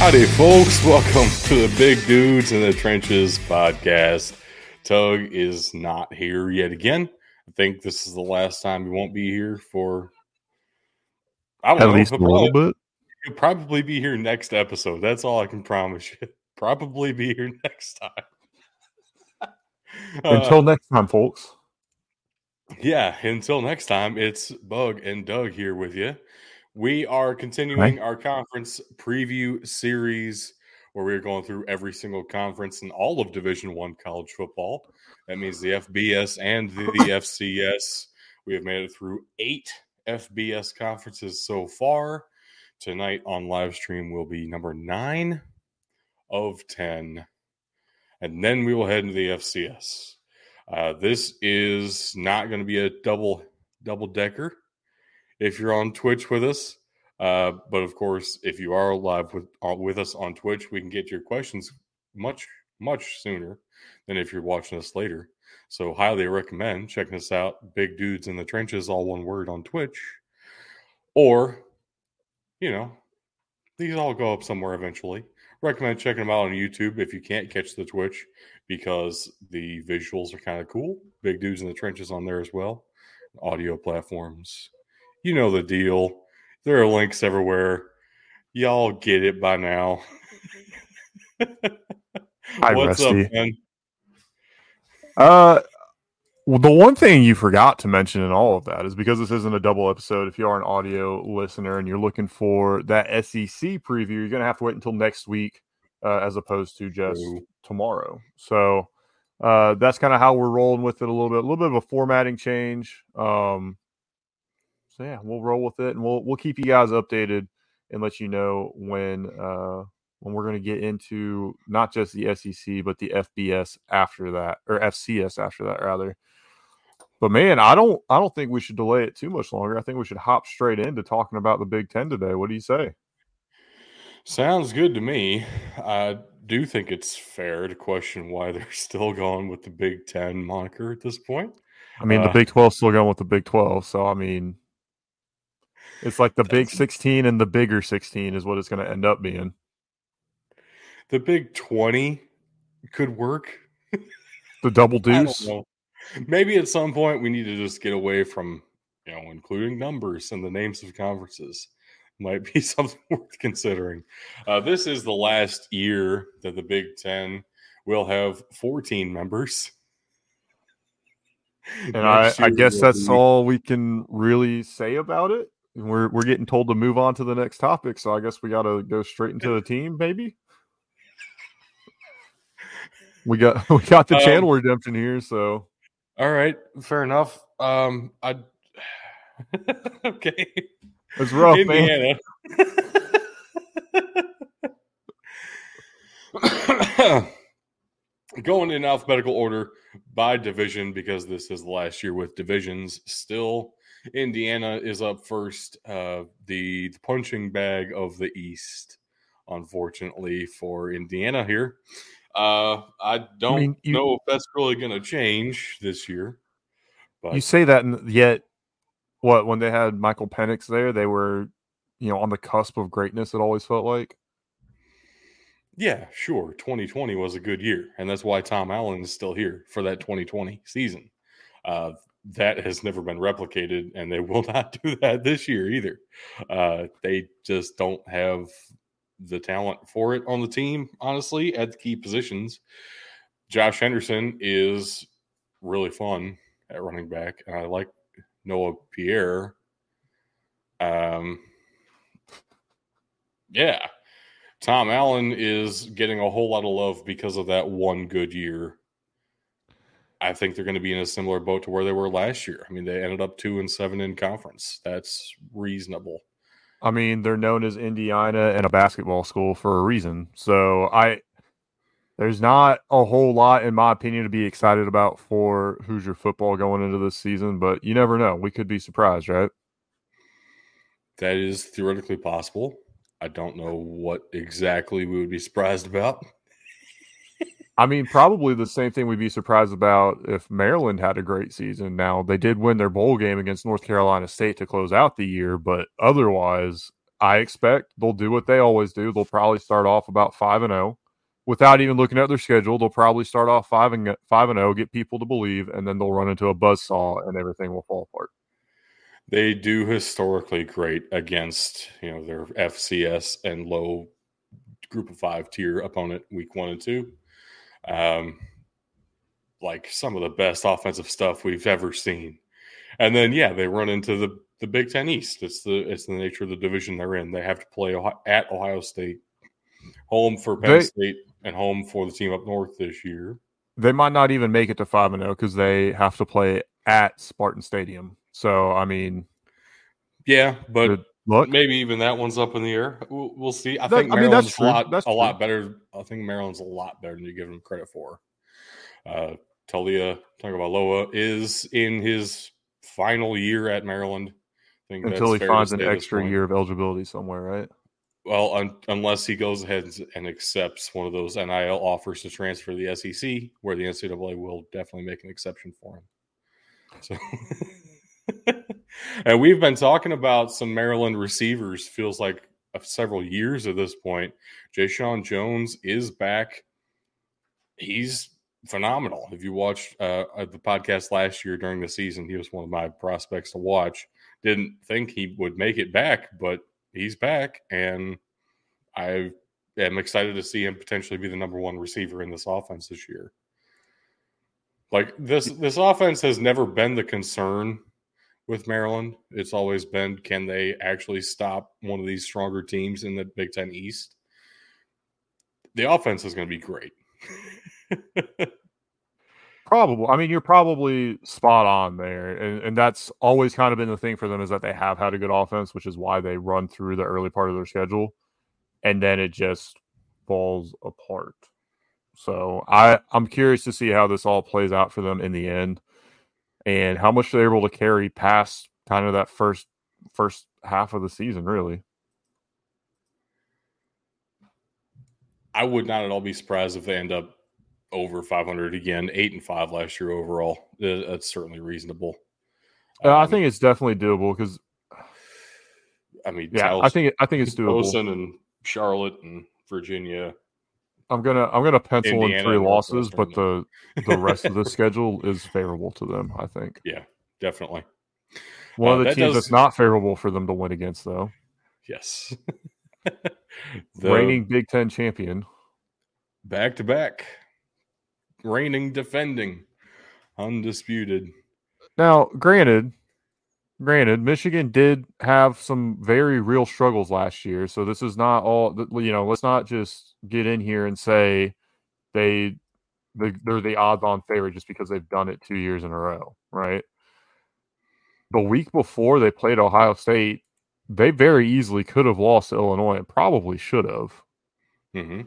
Howdy, folks. Welcome to the Big Dudes in the Trenches podcast. Tug is not here yet again. I think this is the last time he won't be here for, I don't know, at least a little bit. He'll probably be here next episode. That's all I can promise you. Probably be here next time. Until next time, folks. Yeah, until next time, it's Bug and Doug here with you. We are continuing our conference preview series where we're going through every single conference in all of Division I college football. That means the FBS and the FCS. We have made it through 8 FBS conferences so far. Tonight on live stream will be number 9 of 10. And then we will head into the FCS. This is not going to be a double-decker. If you're on Twitch with us, but of course, if you are live with us on Twitch, we can get your questions much sooner than if you're watching us later. So highly recommend checking us out, Big Dudes in the Trenches, all one word on Twitch. Or, you know, these all go up somewhere eventually. Recommend checking them out on YouTube if you can't catch the Twitch because the visuals are kind of cool. Big Dudes in the Trenches on there as well. Audio platforms. You know the deal. There are links everywhere. Y'all get it by now. Hi, what's Rusty. Up, man? The one thing you forgot to mention in all of that is because this isn't a double episode, if you are an audio listener and you're looking for that SEC preview, you're going to have to wait until next week as opposed to just tomorrow. So that's kind of how we're rolling with it a little bit of a formatting change. So yeah, we'll roll with it, and we'll keep you guys updated and let you know when we're going to get into not just the SEC but the FBS after that, or FCS after that rather. But man, I don't think we should delay it too much longer. I think we should hop straight into talking about the Big Ten today. What do you say? Sounds good to me. I do think it's fair to question why they're still going with the Big Ten moniker at this point. I mean, the Big 12 still going with the Big 12, so I mean. It's like the Big 16 and the bigger 16 is what it's going to end up being. The Big 20 could work. The double deuce. Maybe at some point we need to just get away from, you know, including numbers and the names of conferences. Might be something worth considering. This is the last year that the Big Ten will have 14 members. And I guess that's all we can really say about it. We're getting told to move on to the next topic, so I guess we got to go straight into the team, maybe. We got the Chandler redemption here, so all right, fair enough. I okay, it's rough, Indiana. Man. Going in alphabetical order by division because this is the last year with divisions still. Indiana is up first, the punching bag of the East, unfortunately, for Indiana here. I don't know if that's really going to change this year. But you say that, and yet, when they had Michael Penix there, they were, you know, on the cusp of greatness, it always felt like. Yeah, sure, 2020 was a good year, and that's why Tom Allen is still here for that 2020 season. That has never been replicated, and they will not do that this year either. They just don't have the talent for it on the team, honestly, at the key positions. Josh Henderson is really fun at running back, and I like Noah Pierre. Yeah. Tom Allen is getting a whole lot of love because of that one good year. I think they're going to be in a similar boat to where they were last year. I mean, they ended up 2-7 in conference. That's reasonable. I mean, they're known as Indiana and a basketball school for a reason. So there's not a whole lot, in my opinion, to be excited about for Hoosier football going into this season, but you never know. We could be surprised, right? That is theoretically possible. I don't know what exactly we would be surprised about. I mean, probably the same thing we'd be surprised about if Maryland had a great season. Now, they did win their bowl game against North Carolina State to close out the year, but otherwise, I expect they'll do what they always do. They'll probably start off about 5-0 without even looking at their schedule. They'll probably start off 5-0, get people to believe, and then they'll run into a buzzsaw and everything will fall apart. They do historically great against, you know, their FCS and low group of five tier opponent week 1 and 2. Like some of the best offensive stuff we've ever seen. And then, yeah, they run into the Big Ten East. It's the nature of the division they're in. They have to play at Ohio State, home for Penn State, and home for the team up north this year. They might not even make it to 5-0 because they have to play at Spartan Stadium. So, I mean. Yeah, but maybe even that one's up in the air. We'll see. I think Maryland's a lot better than you give them credit for. Talia Tagovailoa is in his final year at Maryland. I think until he finds an extra year of eligibility somewhere, right? Well, unless he goes ahead and accepts one of those NIL offers to transfer to the SEC, where the NCAA will definitely make an exception for him. So, and we've been talking about some Maryland receivers, feels like several years at this point. Jayshon Jones is back. He's phenomenal. If you watched the podcast last year during the season, he was one of my prospects to watch. Didn't think he would make it back, but he's back, and I am excited to see him potentially be the number 1 receiver in this offense this year. Like this offense has never been the concern with Maryland. It's always been, can they actually stop one of these stronger teams in the Big Ten East? The offense is going to be great. Probably. I mean, you're probably spot on there. And that's always kind of been the thing for them, is that they have had a good offense, which is why they run through the early part of their schedule. And then it just falls apart. So I'm curious to see how this all plays out for them in the end and how much they're able to carry past kind of that first half of the season, really. I would not at all be surprised if they end up over 500 again, 8-5 last year overall. That's certainly reasonable. I think it's definitely doable because, I mean, yeah, I think it's doable. Wilson and Charlotte and Virginia. I'm gonna pencil Indiana in 3 losses, but the rest of the schedule is favorable to them, I think. Yeah, definitely. One of the teams that's not favorable for them to win against, though. Yes, the reigning Big Ten champion, back to back. Reigning, defending, undisputed. Now, granted, Michigan did have some very real struggles last year. So this is not all, you know, let's not just get in here and say they're the odds-on favorite just because they've done it 2 years in a row, right? The week before they played Ohio State, they very easily could have lost to Illinois and probably should have. Mm-hmm.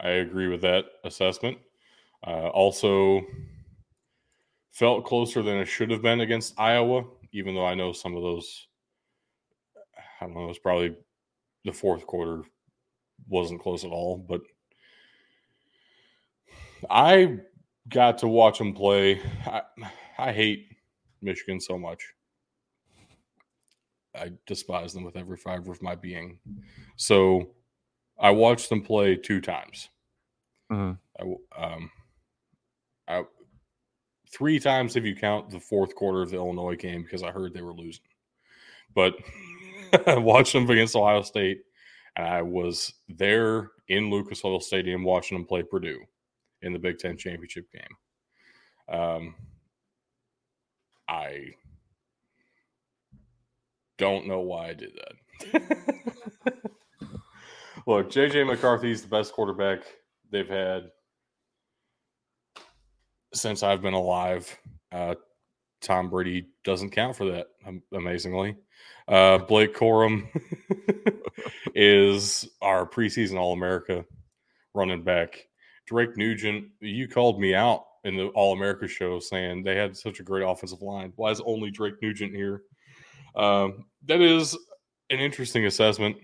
I agree with that assessment. Also, felt closer than it should have been against Iowa, even though I know some of those, I don't know, it's probably the fourth quarter wasn't close at all. But I got to watch them play. I hate Michigan so much. I despise them with every fiber of my being. So I watched them play 2 times. Uh-huh. 3 times if you count the fourth quarter of the Illinois game because I heard they were losing. But I watched them against Ohio State, and I was there in Lucas Oil Stadium watching them play Purdue in the Big Ten championship game. I don't know why I did that. Look, J.J. McCarthy's the best quarterback they've had since I've been alive. Tom Brady doesn't count for that, amazingly. Blake Corum is our preseason All-America running back. Drake Nugent, you called me out in the All-America show saying they had such a great offensive line. Why is only Drake Nugent here? That is an interesting assessment.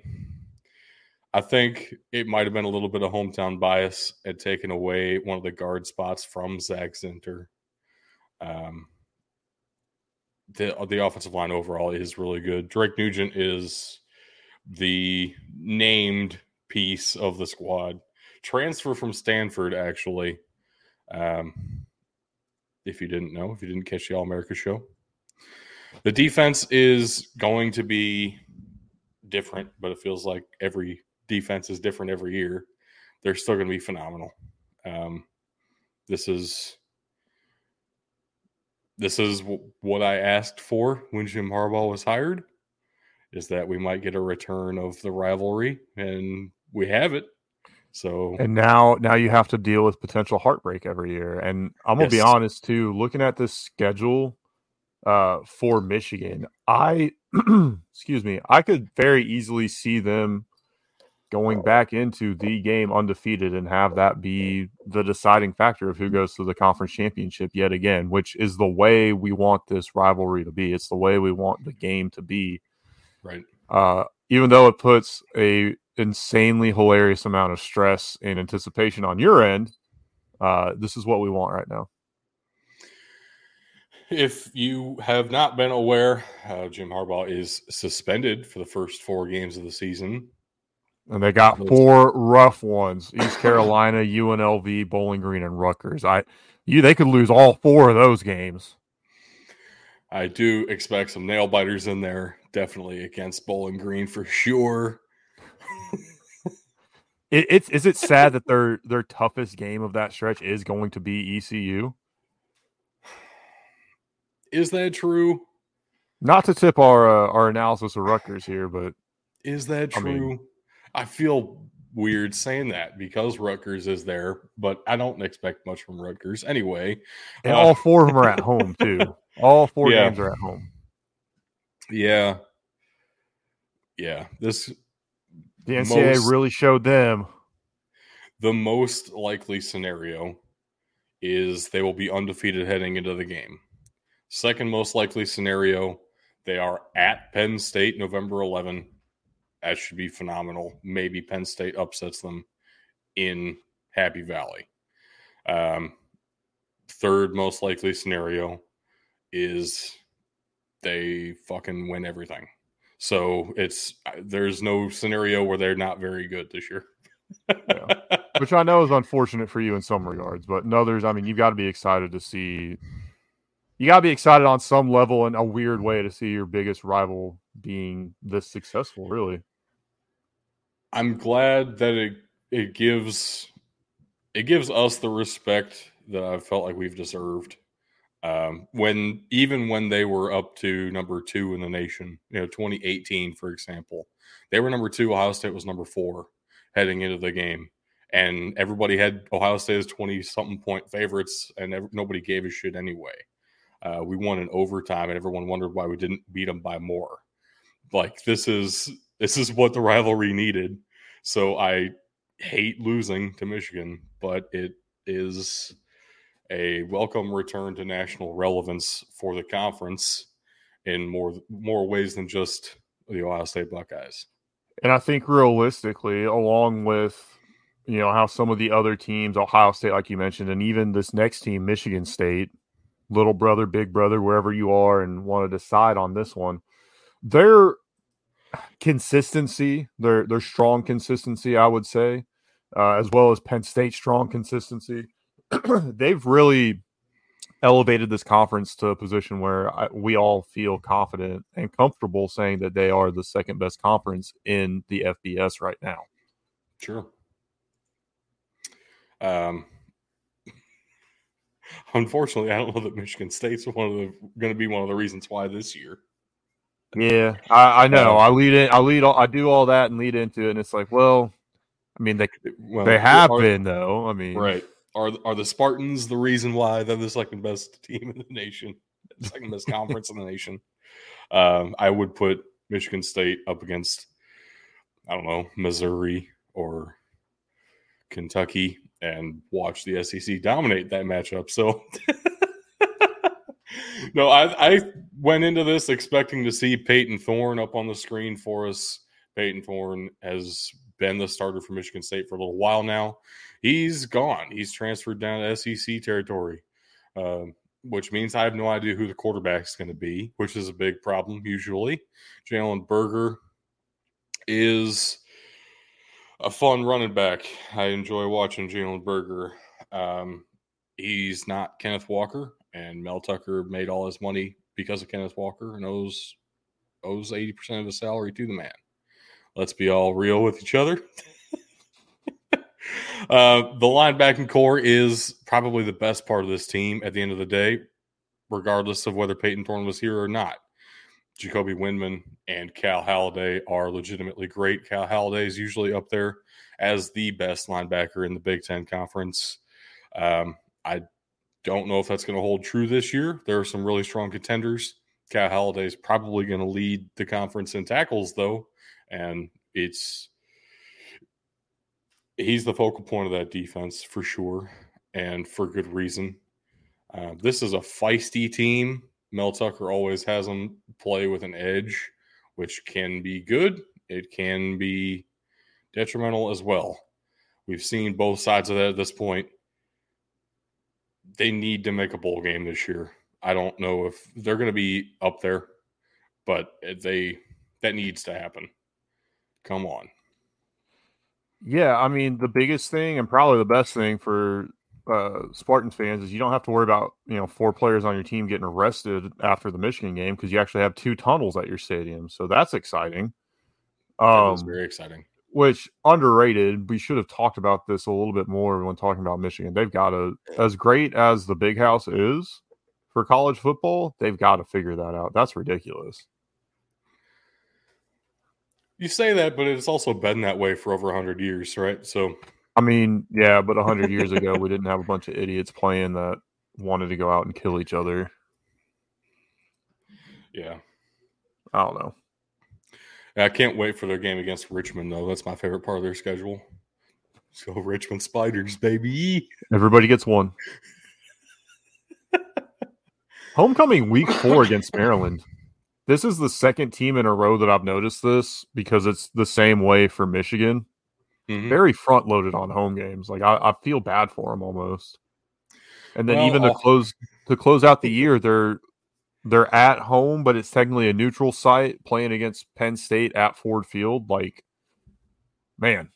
I think it might have been a little bit of hometown bias at taking away one of the guard spots from Zach Zinter. The offensive line overall is really good. Drake Nugent is the named piece of the squad. Transfer from Stanford, actually. If you didn't know, if you didn't catch the All-America show. The defense is going to be different, but it feels like every defense is different every year. They're still going to be phenomenal. This is what I asked for when Jim Harbaugh was hired, is that we might get a return of the rivalry, and we have it. So and now you have to deal with potential heartbreak every year. And I'm gonna be honest too. Looking at this schedule for Michigan, I could very easily see them going back into the game undefeated and have that be the deciding factor of who goes to the conference championship yet again, which is the way we want this rivalry to be. It's the way we want the game to be. Right. Even though it puts a insanely hilarious amount of stress and anticipation on your end, this is what we want right now. If you have not been aware, Jim Harbaugh is suspended for the first 4 games of the season. And they got 4 rough ones: East Carolina, UNLV, Bowling Green, and Rutgers. They could lose all 4 of those games. I do expect some nail biters in there, definitely against Bowling Green for sure. Is it sad that their toughest game of that stretch is going to be ECU? Is that true? Not to tip our analysis of Rutgers here, but is that true? I feel weird saying that because Rutgers is there, but I don't expect much from Rutgers anyway. And all 4 of them are at home, too. All 4 games are at home. Yeah. Yeah. The NCAA really showed them. The most likely scenario is they will be undefeated heading into the game. Second most likely scenario, they are at Penn State November 11th. That should be phenomenal. Maybe Penn State upsets them in Happy Valley. Third most likely scenario is they fucking win everything. So there's no scenario where they're not very good this year. Yeah. Which I know is unfortunate for you in some regards, but in others, I mean, you've got to be excited to see. You got to be excited on some level in a weird way to see your biggest rival being this successful, really. I'm glad that it gives us the respect that I felt like we've deserved. When they were up to number 2 in the nation, 2018, for example, they were number 2. Ohio State was number 4 heading into the game, and everybody had Ohio State as 20-something point favorites, and nobody gave a shit anyway. We won in overtime, and everyone wondered why we didn't beat them by more. Like, this is what the rivalry needed. So I hate losing to Michigan, but it is a welcome return to national relevance for the conference in more ways than just the Ohio State Buckeyes. And I think realistically, along with how some of the other teams, Ohio State, like you mentioned, and even this next team, Michigan State, little brother, big brother, wherever you are and want to decide on this one, their consistency, their strong consistency, I would say, as well as Penn State's strong consistency, they've really elevated this conference to a position where we all feel confident and comfortable saying that they are the second best conference in the FBS right now. Sure. Unfortunately, I don't know that Michigan State's going to be one of the reasons why this year. Yeah, I know. I do all that and lead into it, and it's like, they have been though. I mean, right? Are the Spartans the reason why they're the second best team in the nation, second best conference in the nation? I would put Michigan State up against, I don't know, Missouri or Kentucky, and watch the SEC dominate that matchup. So, no, I went into this expecting to see Peyton Thorne up on the screen for us. Peyton Thorne has been the starter for Michigan State for a little while now. He's gone. He's transferred down to SEC territory, which means I have no idea who the quarterback's going to be, which is a big problem usually. Jalen Berger is a fun running back. I enjoy watching Jalen Berger. He's not Kenneth Walker, and Mel Tucker made all his money because of Kenneth Walker and owes 80% of his salary to the man. Let's be all real with each other. The linebacking core is probably the best part of this team at the end of the day, regardless of whether Peyton Thorne was here or not. Jacoby Windman and Cal Haladay are legitimately great. Cal Haladay is usually up there as the best linebacker in the Big Ten Conference. I don't know if that's going to hold true this year. There are some really strong contenders. Cal Haladay is probably going to lead the conference in tackles, though, and he's the focal point of that defense for sure, and for good reason. This is a feisty team. Mel Tucker always has them play with an edge, which can be good. It can be detrimental as well. We've seen both sides of that at this point. They need to make a bowl game this year. I don't know if they're going to be up there, but that needs to happen. Come on. Yeah, I mean, the biggest thing and probably the best thing for Spartans fans is you don't have to worry about, four players on your team getting arrested after the Michigan game, because you actually have two tunnels at your stadium. So that's exciting. That is very exciting. Which, underrated, we should have talked about this a little bit more when talking about Michigan. They've got to, as great as the Big House is for college football, they've got to figure that out. That's ridiculous. You say that, but it's also been that way for over 100 years, right? So, I mean, yeah, but 100 years ago, we didn't have a bunch of idiots playing that wanted to go out and kill each other. Yeah. I don't know. I can't wait for their game against Richmond, though. That's my favorite part of their schedule. Let's go Richmond Spiders, baby. Everybody gets one. Homecoming week 4 against Maryland. This is the second team in a row that I've noticed this, because it's the same way for Michigan. Mm-hmm. Very front-loaded on home games. Like, I feel bad for them almost. And then to close out the year, they're at home, but it's technically a neutral site, playing against Penn State at Ford Field. Like, man.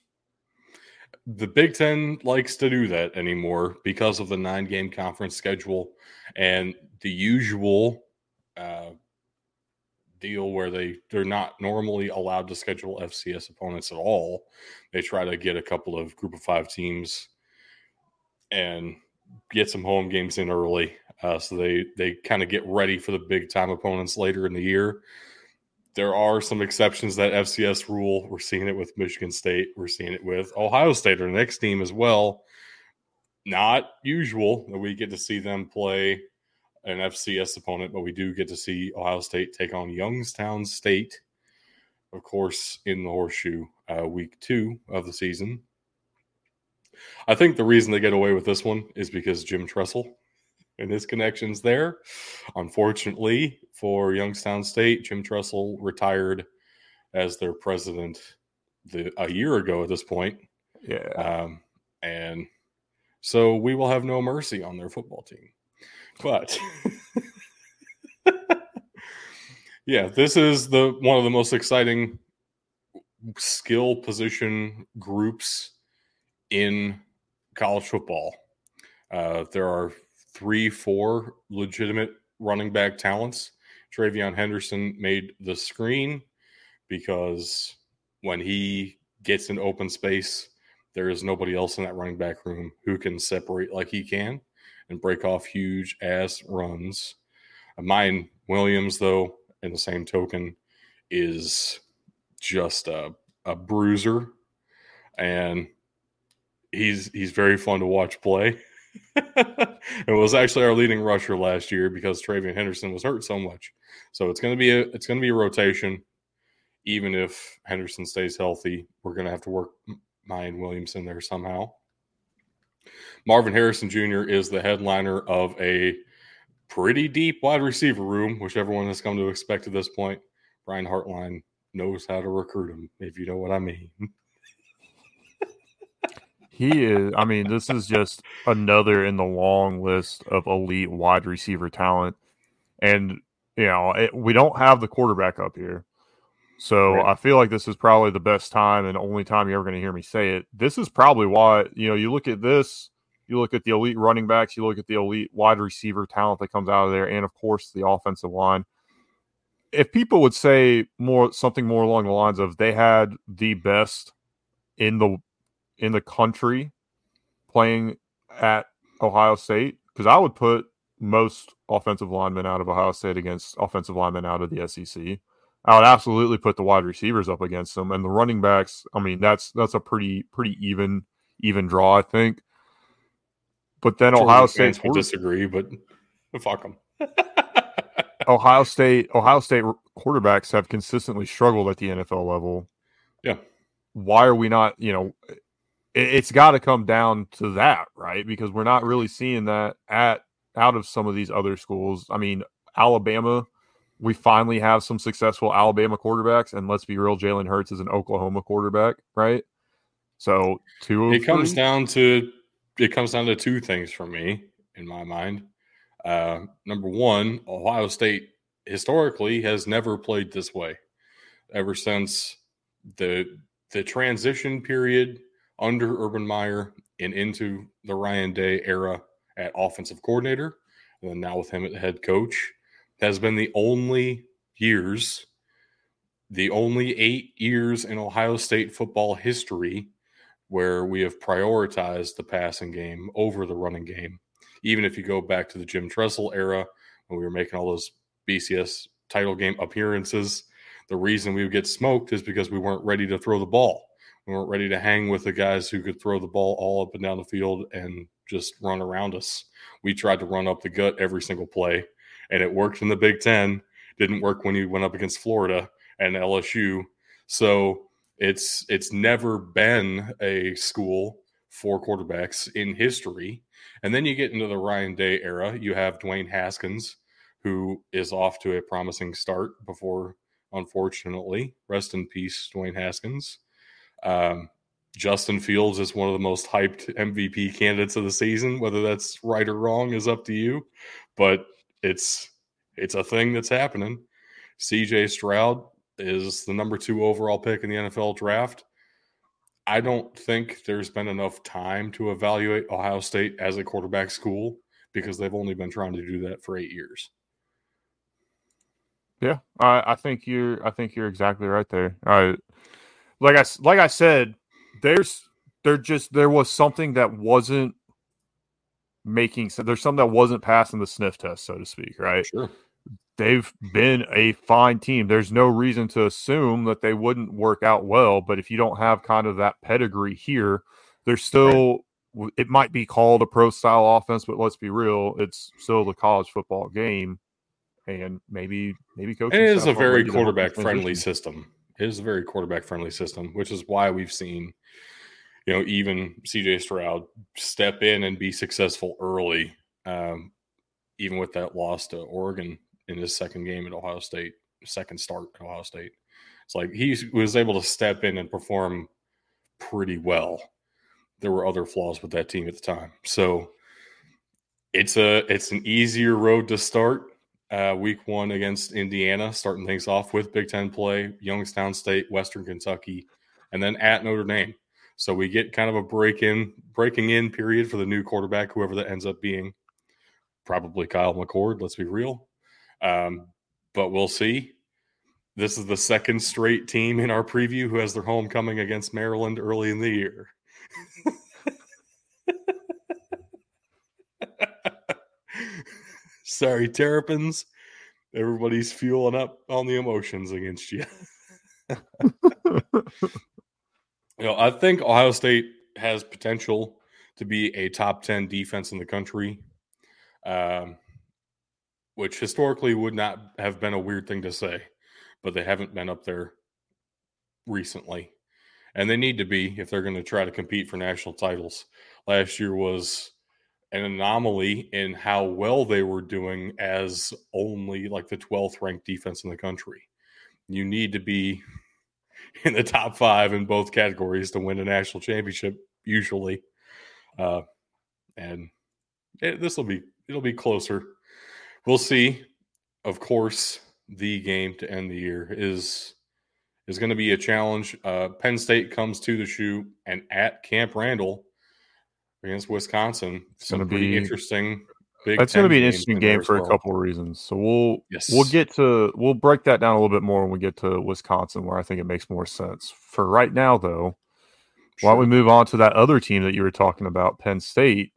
The Big Ten likes to do that anymore because of the 9-game conference schedule and the usual deal where they're not normally allowed to schedule FCS opponents at all. They try to get a couple of group of 5 teams and get some home games in early. So they kind of get ready for the big time opponents later in the year. There are some exceptions to that FCS rule. We're seeing it with Michigan State. We're seeing it with Ohio State, our next team as well. Not usual that we get to see them play an FCS opponent, but we do get to see Ohio State take on Youngstown State, of course, in the Horseshoe week 2 of the season. I think the reason they get away with this one is because Jim Tressel and his connections there. Unfortunately for Youngstown State, Jim Tressel retired as their president a year ago at this point. Yeah. And so we will have no mercy on their football team. But yeah, this is one of the most exciting skill position groups in college football. There are 3-4 legitimate running back talents. TreVeyon Henderson made the screen because when he gets in open space, there is nobody else in that running back room who can separate like he can and break off huge ass runs. Mayan Williams, though, in the same token, is just a bruiser, and he's very fun to watch play. It was actually our leading rusher last year because TreVeyon Henderson was hurt so much. So it's going to be a rotation. Even if Henderson stays healthy, we're going to have to work Mayan Williams in there somehow. Marvin Harrison Jr. is the headliner of a pretty deep wide receiver room, which everyone has come to expect at this point. Brian Hartline knows how to recruit him, if you know what I mean. He is. I mean, this is just another in the long list of elite wide receiver talent. And, we don't have the quarterback up here. So right. I feel like this is probably the best time and only time you're ever going to hear me say it. This is probably why, you know, you look at this, you look at the elite running backs, you look at the elite wide receiver talent that comes out of there, and, of course, the offensive line. If people would say something more along the lines of they had the best in the country playing at Ohio State, because I would put most offensive linemen out of Ohio State against offensive linemen out of the SEC. I would absolutely put the wide receivers up against them, and the running backs. I mean, that's a pretty even draw, I think. But then Ohio State will disagree, but fuck them. Ohio State quarterbacks have consistently struggled at the NFL level. Yeah. Why are we not, you know, it's got to come down to that, right? Because we're not really seeing that out of some of these other schools. I mean, Alabama, we finally have some successful Alabama quarterbacks, and let's be real, Jalen Hurts is an Oklahoma quarterback, right? So it comes down to two things for me in my mind. Number one, Ohio State historically has never played this way ever since the transition period under Urban Meyer and into the Ryan Day era at offensive coordinator, and then now with him at head coach, has been the only 8 years in Ohio State football history where we have prioritized the passing game over the running game. Even if you go back to the Jim Tressel era, when we were making all those BCS title game appearances, the reason we would get smoked is because we weren't ready to throw the ball. We weren't ready to hang with the guys who could throw the ball all up and down the field and just run around us. We tried to run up the gut every single play, and it worked in the Big Ten. Didn't work when you went up against Florida and LSU. So it's never been a school for quarterbacks in history. And then you get into the Ryan Day era. You have Dwayne Haskins, who is off to a promising start before, unfortunately, rest in peace, Dwayne Haskins. Justin Fields is one of the most hyped MVP candidates of the season. Whether that's right or wrong is up to you, but it's a thing that's happening. CJ Stroud is the number 2 overall pick in the NFL draft. I don't think there's been enough time to evaluate Ohio State as a quarterback school because they've only been trying to do that for 8 years. Yeah, I think you're exactly right there. Like I said, there was something that wasn't making sense. There's something that wasn't passing the sniff test, so to speak, right? Sure. They've been a fine team. There's no reason to assume that they wouldn't work out well, but if you don't have kind of that pedigree here, there's still – it might be called a pro-style offense, but let's be real, it's still the college football game, and maybe coaching. It is a very quarterback-friendly system. It is a very quarterback-friendly system, which is why we've seen, you know, even C.J. Stroud step in and be successful early, even with that loss to Oregon in his second game at Ohio State, second start at Ohio State. It's like he was able to step in and perform pretty well. There were other flaws with that team at the time. So it's an easier road to start. Week 1 against Indiana, starting things off with Big Ten play, Youngstown State, Western Kentucky, and then at Notre Dame. So we get kind of a breaking in period for the new quarterback, whoever that ends up being. Probably Kyle McCord, let's be real. But we'll see. This is the second straight team in our preview who has their homecoming against Maryland early in the year. Sorry, Terrapins. Everybody's fueling up on the emotions against you. I think Ohio State has potential to be a top 10 defense in the country. Which historically would not have been a weird thing to say, but they haven't been up there recently. And they need to be if they're going to try to compete for national titles. Last year was an anomaly in how well they were doing as only like the 12th ranked defense in the country. You need to be in the top 5 in both categories to win a national championship usually. It'll be closer. We'll see. Of course, the game to end the year is is going to be a challenge. Penn State comes to the Shoe and at Camp Randall against Wisconsin. It's going to be interesting. That's going to be an interesting game for a couple of reasons. So we'll break that down a little bit more when we get to Wisconsin, where I think it makes more sense. For right now, though, why don't we move on to that other team that you were talking about, Penn State?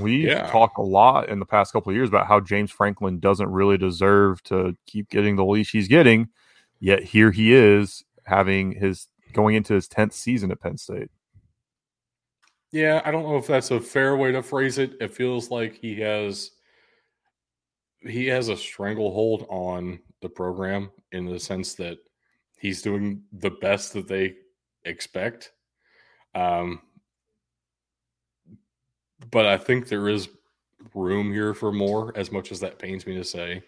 We've talked a lot in the past couple of years about how James Franklin doesn't really deserve to keep getting the leash he's getting, yet here he is going into his 10th season at Penn State. Yeah, I don't know if that's a fair way to phrase it. It feels like he has a stranglehold on the program in the sense that he's doing the best that they expect. But I think there is room here for more, as much as that pains me to say.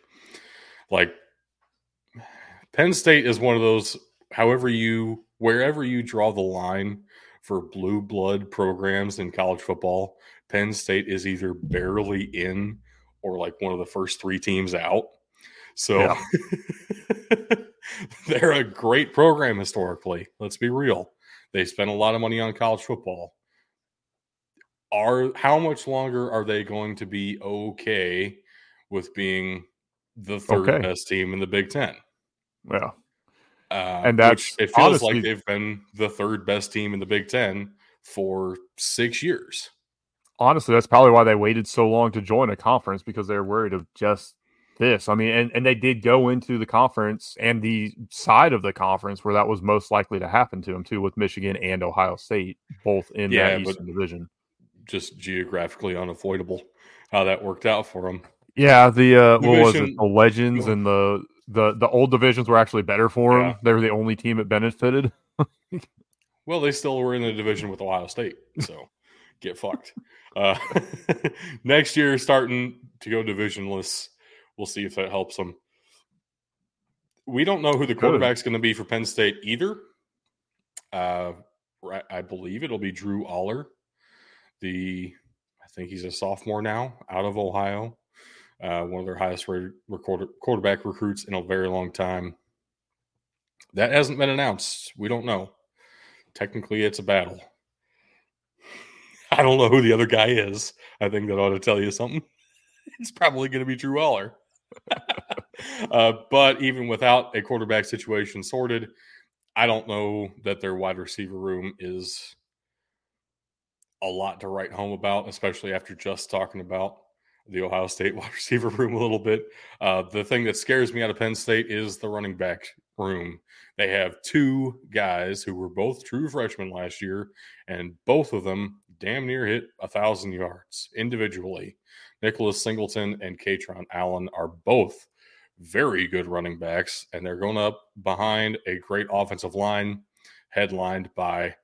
Like, Penn State is one of those, wherever you draw the line for blue blood programs in college football, Penn State is either barely in or like one of the first three teams out. So they're a great program historically. Let's be real. They spent a lot of money on college football. How much longer are they going to be okay with being the third best team in the Big Ten? Yeah. And it feels honestly, like they've been the third best team in the Big Ten for 6 years. Honestly, that's probably why they waited so long to join a conference, because they're worried of just this. I mean, and they did go into the conference and the side of the conference where that was most likely to happen to them, too, with Michigan and Ohio State, both in that Eastern Division. Just geographically unavoidable how that worked out for them. Yeah, the Legends and the old divisions were actually better for them. They were the only team that benefited. Well, they still were in the division with Ohio State, so get fucked. Next year, starting to go divisionless, we'll see if that helps them. We don't know who the quarterback's going to be for Penn State either. I believe it'll be Drew Allar. I think he's a sophomore now, out of Ohio. One of their highest rated quarterback recruits in a very long time. That hasn't been announced. We don't know. Technically, it's a battle. I don't know who the other guy is. I think that ought to tell you something. It's probably going to be Drew Allar. But even without a quarterback situation sorted, I don't know that their wide receiver room is a lot to write home about, especially after just talking about the Ohio State wide receiver room a little bit. The thing that scares me out of Penn State is the running back room. They have two guys who were both true freshmen last year, and both of them damn near hit 1,000 yards individually. Nicholas Singleton and Katron Allen are both very good running backs, and they're going up behind a great offensive line headlined by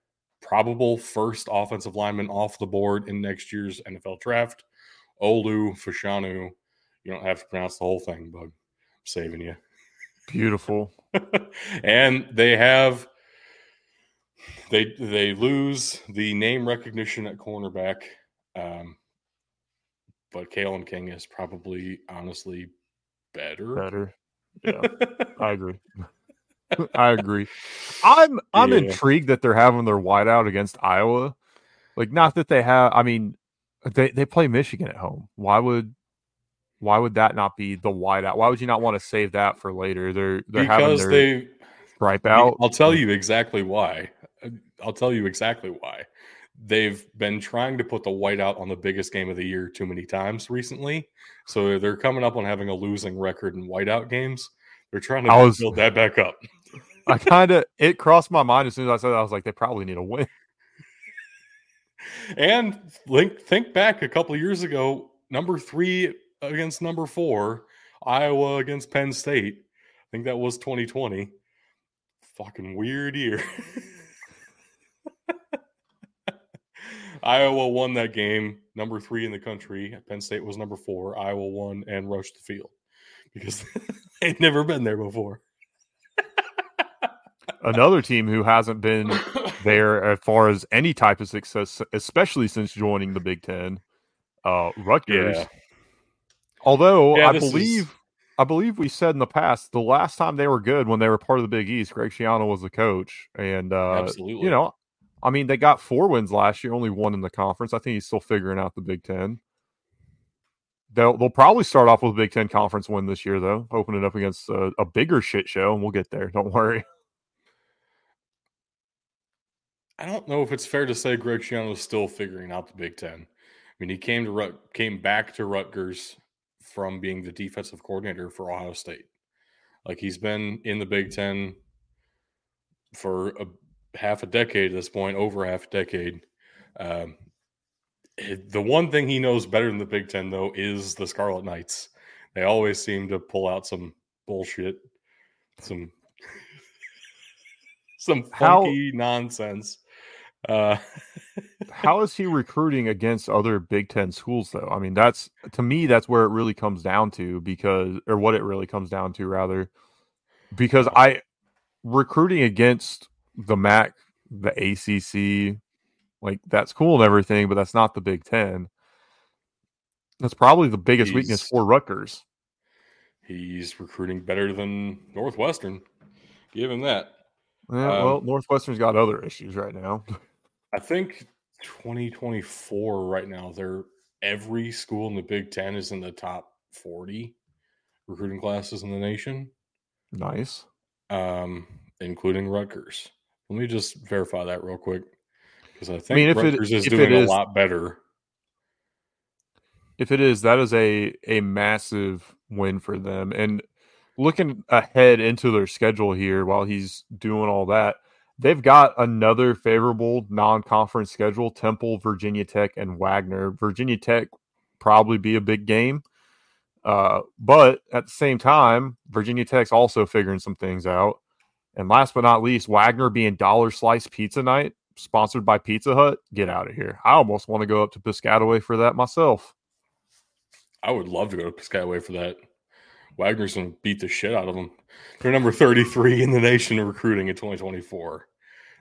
probable first offensive lineman off the board in next year's NFL draft, Olu Fashanu. You don't have to pronounce the whole thing, Bug. I'm saving you. Beautiful. And they lose the name recognition at cornerback, but Kalen King is probably honestly better. Yeah, I agree. I agree. I'm intrigued that they're having their wideout against Iowa. Like, not that they have. I mean, they play Michigan at home. Why would that not be the wideout? Why would you not want to save that for later? They're because having their gripe out. I'll tell you exactly why. They've been trying to put the whiteout on the biggest game of the year too many times recently, so they're coming up on having a losing record in whiteout games. They're trying to build that back up. It crossed my mind as soon as I said that. I was like, they probably need a win. And think back a couple of years ago, number 3 against number 4, Iowa against Penn State. I think that was 2020. Fucking weird year. Iowa won that game, number 3 in the country. Penn State was number 4. Iowa won and rushed the field, because they'd never been there before. Another team who hasn't been there as far as any type of success, especially since joining the Big Ten, Rutgers. Yeah. Although I believe I believe we said in the past, the last time they were good when they were part of the Big East, Greg Schiano was the coach. And, absolutely. You know, I mean, they got 4 wins last year, only 1 in the conference. I think he's still figuring out the Big Ten. They'll probably start off with a Big Ten conference win this year, though, opening up against a bigger shit show, and we'll get there. Don't worry. I don't know if it's fair to say Greg Schiano is still figuring out the Big Ten. I mean, he came back to Rutgers from being the defensive coordinator for Ohio State. Like, he's been in the Big Ten for half a decade at this point, over half a decade. The one thing he knows better than the Big Ten, though, is the Scarlet Knights. They always seem to pull out some bullshit, some funky nonsense. How is he recruiting against other Big Ten schools, though? I mean, that's, to me, that's where it really comes down to, because I recruiting against the MAC, the ACC, like, that's cool and everything, but that's not the Big Ten. That's probably the biggest weakness for Rutgers. He's recruiting better than Northwestern. Give him that. Yeah, well, Northwestern's got other issues right now. I think 2024 right now, every school in the Big Ten is in the top 40 recruiting classes in the nation. Nice. Including Rutgers. Let me just verify that real quick, because I think Rutgers is doing a lot better. If it is, that is a massive win for them. And looking ahead into their schedule here while he's doing all that, they've got another favorable non-conference schedule: Temple, Virginia Tech, and Wagner. Virginia Tech probably be a big game. But at the same time, Virginia Tech's also figuring some things out. And last but not least, Wagner being dollar slice pizza night, sponsored by Pizza Hut. Get out of here. I almost want to go up to Piscataway for that myself. I would love to go to Piscataway for that. Wagner's going to beat the shit out of them. They're number 33 in the nation in recruiting in 2024.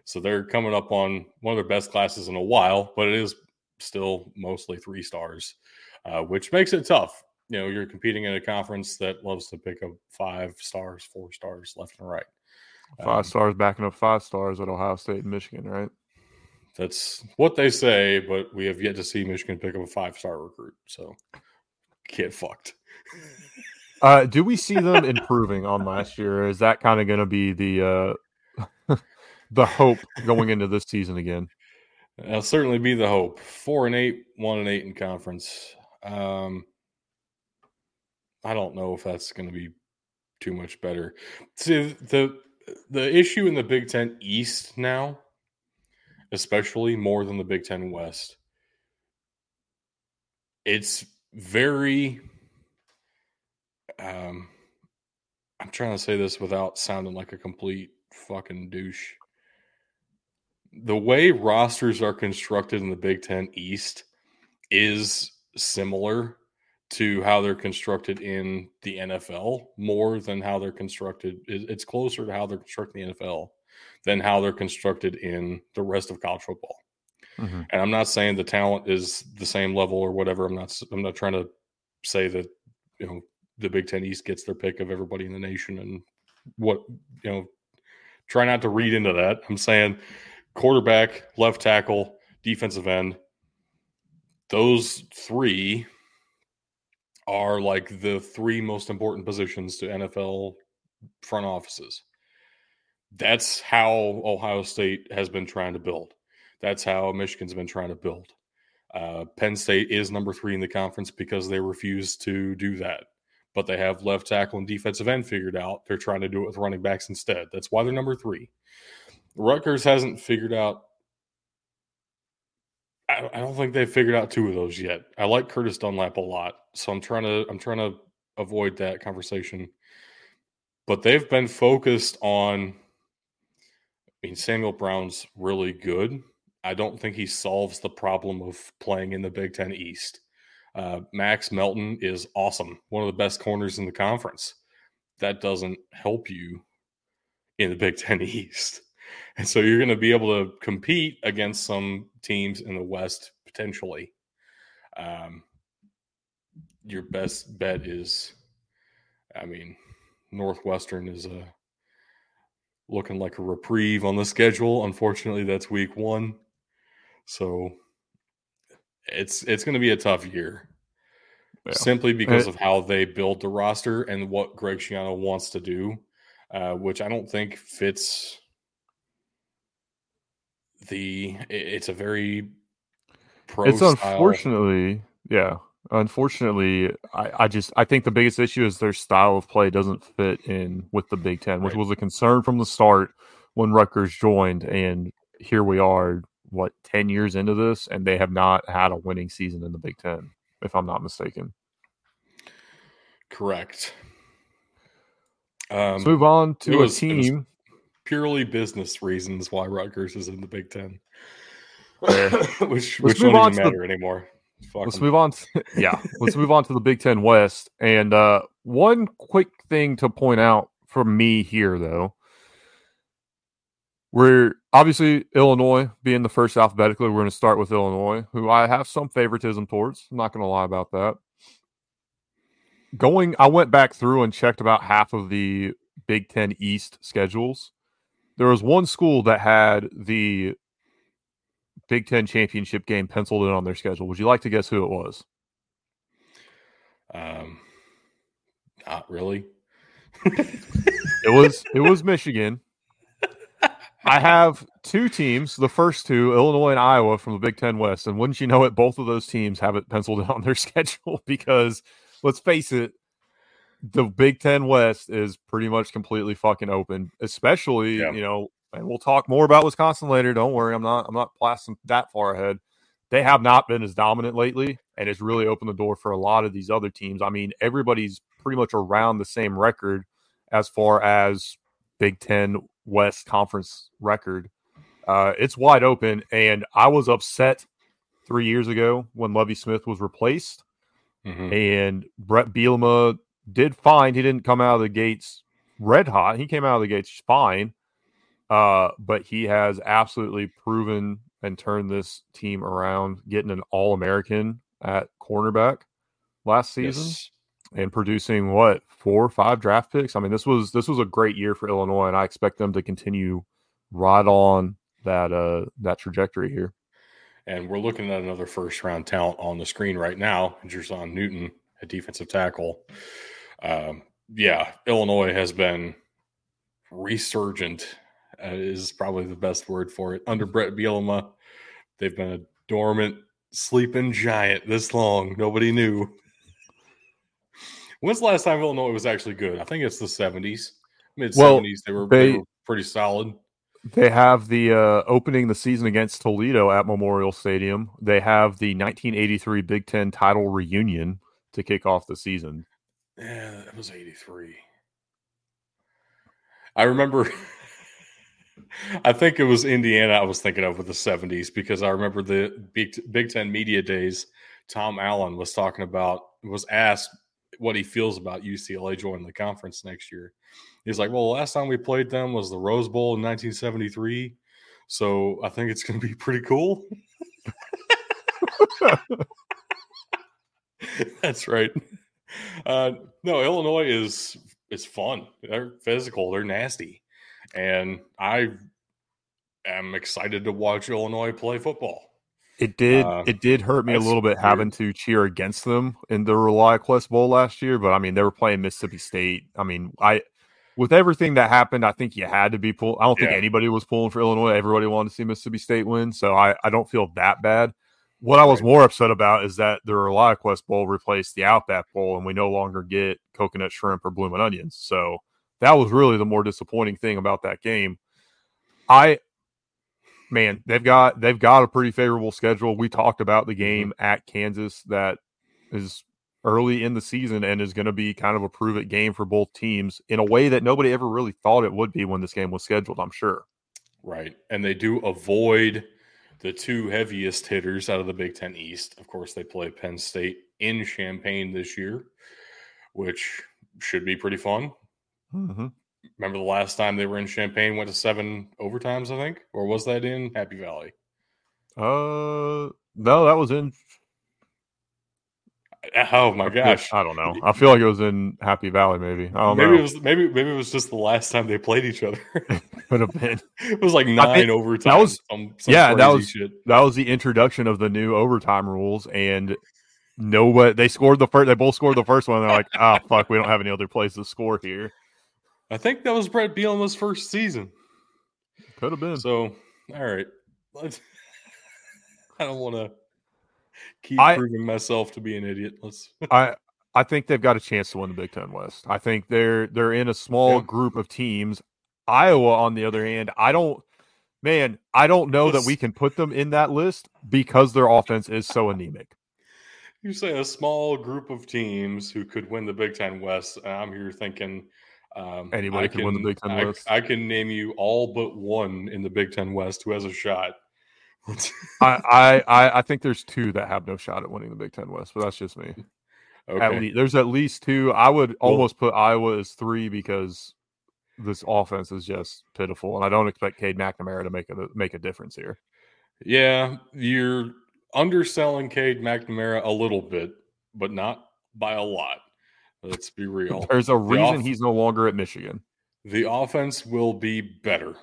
So they're coming up on one of their best classes in a while, but it is still mostly 3 stars, which makes it tough. You know, you're competing in a conference that loves to pick up 5 stars, 4 stars left and right. 5 stars backing up 5 stars at Ohio State and Michigan, right? That's what they say, but we have yet to see Michigan pick up a 5-star recruit. So get fucked. Do we see them improving on last year? Or is that kind of going to be the hope going into this season again? That'll certainly be the hope. 4-8, 1-8 in conference. I don't know if that's going to be too much better. See, the issue in the Big Ten East now, especially more than the Big Ten West, it's very... I'm trying to say this without sounding like a complete fucking douche. The way rosters are constructed in the Big Ten East is similar to how they're constructed in the NFL, more than how they're constructed. It's closer to how they're constructed in the NFL than how they're constructed in the rest of college football. Mm-hmm. And I'm not saying the talent is the same level or whatever. I'm not trying to say that, you know, the Big Ten East gets their pick of everybody in the nation and what, you know, try not to read into that. I'm saying quarterback, left tackle, defensive end, those 3 are like the 3 most important positions to NFL front offices. That's how Ohio State has been trying to build. That's how Michigan's been trying to build. Penn State is number 3 in the conference because they refuse to do that. But they have left tackle and defensive end figured out. They're trying to do it with running backs instead. That's why they're number 3. Rutgers hasn't figured out – I don't think they've figured out 2 of those yet. I like Curtis Dunlap a lot, so I'm trying to avoid that conversation. But they've been focused on – I mean, Samuel Brown's really good. I don't think he solves the problem of playing in the Big Ten East. Max Melton is awesome. One of the best corners in the conference. That doesn't help you in the Big Ten East. And so you're going to be able to compete against some teams in the West, potentially. Your best bet is I mean, Northwestern is looking like a reprieve on the schedule. Unfortunately, that's week one. So it's going to be a tough year simply because of how they build the roster and what Greg Schiano wants to do, which I don't think fits it's a very pro style. Unfortunately, I think the biggest issue is their style of play doesn't fit in with the Big Ten, which was a concern from the start when Rutgers joined. And here we are, 10 years into this, and they have not had a winning season in the Big Ten, if I'm not mistaken. Correct. Let's move on to a team. Purely business reasons why Rutgers is in the Big Ten, which don't even matter anymore. Let's move on to the Big Ten West. And one quick thing to point out for me here, though, we're obviously Illinois being the first alphabetically. We're going to start with Illinois, who I have some favoritism towards. I'm not going to lie about that. I went back through and checked about half of the Big Ten East schedules. There was one school that had the Big Ten championship game penciled in on their schedule. Would you like to guess who it was? Not really. It was Michigan. I have two teams, the first two, Illinois and Iowa, from the Big Ten West. And wouldn't you know it, both of those teams have it penciled in on their schedule because, let's face it, the Big Ten West is pretty much completely fucking open, especially, and we'll talk more about Wisconsin later. Don't worry, I'm not blasting that far ahead. They have not been as dominant lately, and it's really opened the door for a lot of these other teams. I mean, everybody's pretty much around the same record as far as Big Ten West Conference record. It's wide open, and I was upset 3 years ago when Lovie Smith was replaced, and Brett Bielema he didn't come out of the gates red hot. He came out of the gates fine. But he has absolutely proven and turned this team around, getting an All-American at cornerback last season and producing 4 or 5 draft picks. I mean, this was a great year for Illinois, and I expect them to continue right on that trajectory here. And we're looking at another first-round talent on the screen right now, Jerson Newton, a defensive tackle. Illinois has been resurgent. Is probably the best word for it. Under Brett Bielema, they've been a dormant, sleeping giant this long. Nobody knew. When's the last time Illinois was actually good? I think it's the 70s. Mid-70s, they were pretty solid. They have the opening the season against Toledo at Memorial Stadium. They have the 1983 Big Ten title reunion to kick off the season. Yeah, that was 83. I remember... I think it was Indiana I was thinking of with the 70s, because I remember the Big Ten media days, Tom Allen was asked what he feels about UCLA joining the conference next year. He's like, well, last time we played them was the Rose Bowl in 1973, so I think it's going to be pretty cool. That's right. No, Illinois is fun. They're physical. They're nasty. And I am excited to watch Illinois play football. It did hurt me a little bit having to cheer against them in the ReliaQuest Bowl last year, but I mean, they were playing Mississippi State. I mean, with everything that happened, I think you had to be pulled. I don't think anybody was pulling for Illinois. Everybody wanted to see Mississippi State win, so I don't feel that bad. What I was more upset about is that the ReliaQuest Bowl replaced the Outback Bowl, and we no longer get coconut shrimp or blooming onions, so... That was really the more disappointing thing about that game. They've got a pretty favorable schedule. We talked about the game at Kansas that is early in the season and is going to be kind of a prove it game for both teams in a way that nobody ever really thought it would be when this game was scheduled, I'm sure. Right. And they do avoid the two heaviest hitters out of the Big Ten East. Of course, they play Penn State in Champaign this year, which should be pretty fun. Mm-hmm. Remember the last time they were in Champaign, went to 7 overtimes, I think? Or was that in Happy Valley? No, that was in... Oh my gosh! I don't know. I feel like it was in Happy Valley, maybe. I don't know. Maybe it was just the last time they played each other. Could have been. It was like 9 overtime. That was that was the introduction of the new overtime rules, and they scored the first. They both scored the first one. And they're like, ah, oh, fuck, we don't have any other plays to score here. I think that was Brett Bielema's first season. Could have been. So, all right. I don't want to keep proving myself to be an idiot. I think they've got a chance to win the Big Ten West. I think they're in a small group of teams. Iowa, on the other hand, I don't know that we can put them in that list because their offense is so anemic. You say a small group of teams who could win the Big Ten West, and I'm here thinking anybody can win the Big Ten West. I can name you all but one in the Big Ten West who has a shot. I think there's two that have no shot at winning the Big Ten West, but that's just me. Okay. There's at least two. I would almost put Iowa as three because this offense is just pitiful, and I don't expect Cade McNamara to make a difference here. Yeah, you're underselling Cade McNamara a little bit, but not by a lot. Let's be real. There's a reason he's no longer at Michigan. The offense will be better.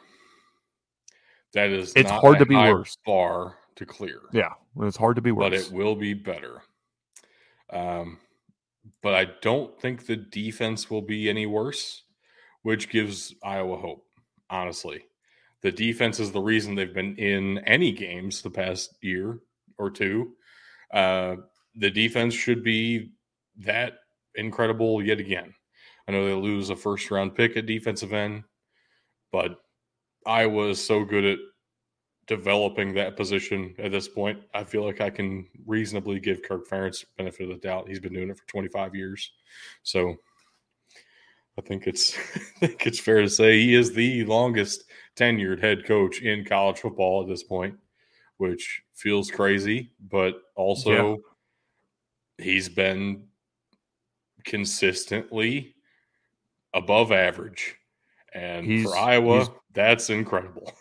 That is, it's not hard to be worse. Bar to clear. Yeah, it's hard to be worse, but it will be better. But I don't think the defense will be any worse, which gives Iowa hope. Honestly, the defense is the reason they've been in any games the past year or two. The defense should be that incredible yet again. I know they lose a first-round pick at defensive end, but Iowa is so good at developing that position at this point. I feel like I can reasonably give Kirk Ferentz the benefit of the doubt. He's been doing it for 25 years. So I think it's fair to say he is the longest tenured head coach in college football at this point, which feels crazy, but also he's been consistently above average. And for Iowa, that's incredible.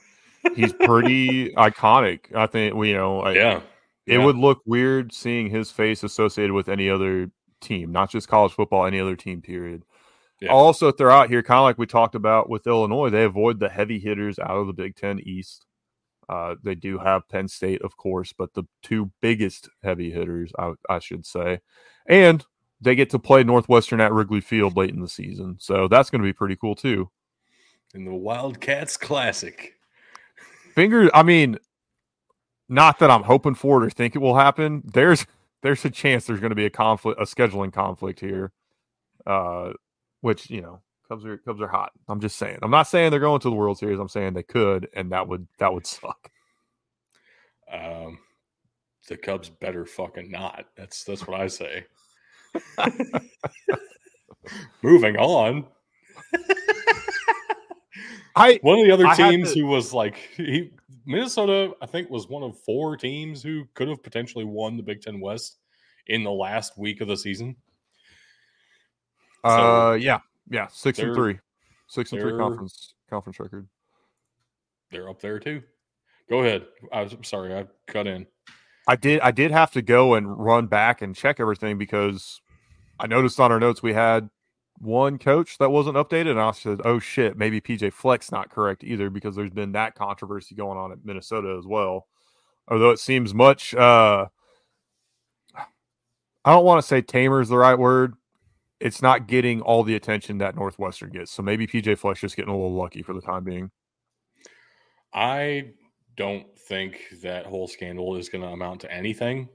He's pretty iconic. I think, it would look weird seeing his face associated with any other team, not just college football, any other team, period. Yeah. Also, if they're out here, kind of like we talked about with Illinois, they avoid the heavy hitters out of the Big Ten East. They do have Penn State, of course, but the two biggest heavy hitters, I should say. And they get to play Northwestern at Wrigley Field late in the season. So that's going to be pretty cool, too. In the Wildcats Classic. Not that I'm hoping for it or think it will happen. There's a chance there's going to be a scheduling conflict here, which, Cubs are hot. I'm just saying. I'm not saying they're going to the World Series. I'm saying they could, and that would suck. The Cubs better fucking not. That's what I say. Moving on. One of the other teams who was Minnesota, I think, was one of 4 teams who could have potentially won the Big Ten West in the last week of the season. So 6-3, 6-3 conference record. They're up there too. Go ahead. I'm sorry, I cut in. I did have to go and run back and check everything because I noticed on our notes we had one coach that wasn't updated, and I said, oh shit, maybe PJ Fleck's not correct either, because there's been that controversy going on at Minnesota as well. Although it seems much, I don't want to say tamer is the right word. It's not getting all the attention that Northwestern gets. So maybe PJ Fleck's just getting a little lucky for the time being. I don't think that whole scandal is going to amount to anything.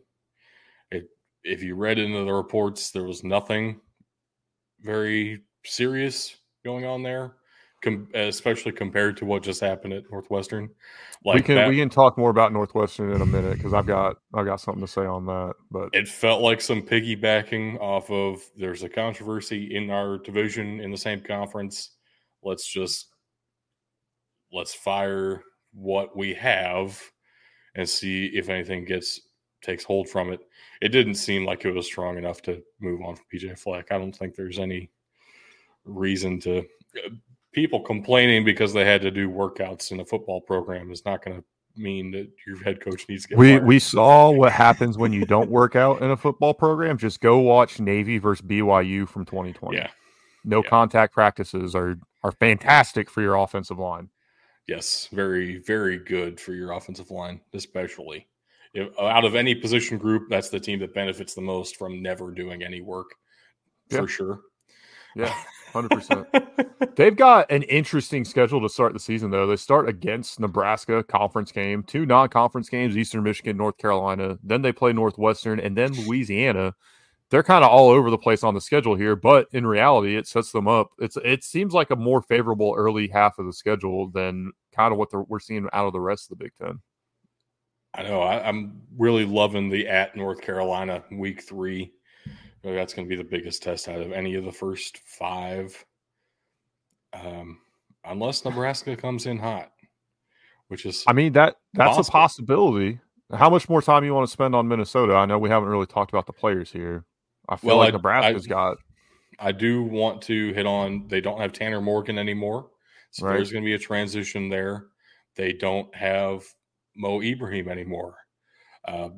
If you read into the reports, there was nothing very serious going on there, especially compared to what just happened at Northwestern. We can talk more about Northwestern in a minute because I've got something to say on that. But it felt like some piggybacking off of there's a controversy in our division in the same conference. Let's fire what we have and see if anything takes hold from it. It didn't seem like it was strong enough to move on from PJ Fleck. I don't think there's any reason to – people complaining because they had to do workouts in a football program is not going to mean that your head coach needs to get fired. We saw what happens when you don't work out in a football program. Just go watch Navy versus BYU from 2020. Yeah. No contact practices are fantastic for your offensive line. Yes, very, very good for your offensive line, especially. If, out of any position group, that's the team that benefits the most from never doing any work, for sure. Yeah, 100%. They've got an interesting schedule to start the season, though. They start against Nebraska, conference game, 2 non-conference games, Eastern Michigan, North Carolina. Then they play Northwestern and then Louisiana. They're kind of all over the place on the schedule here, but in reality, it sets them up. It seems like a more favorable early half of the schedule than kind of what we're seeing out of the rest of the Big Ten. I know. I'm really loving the at North Carolina week 3. That's going to be the biggest test out of any of the first 5, unless Nebraska comes in hot, which is that's a possibility. How much more time you want to spend on Minnesota? I know we haven't really talked about the players here. I feel like Nebraska's got. I do want to hit on. They don't have Tanner Morgan anymore, so there's going to be a transition there. They don't have Mo Ibrahim anymore.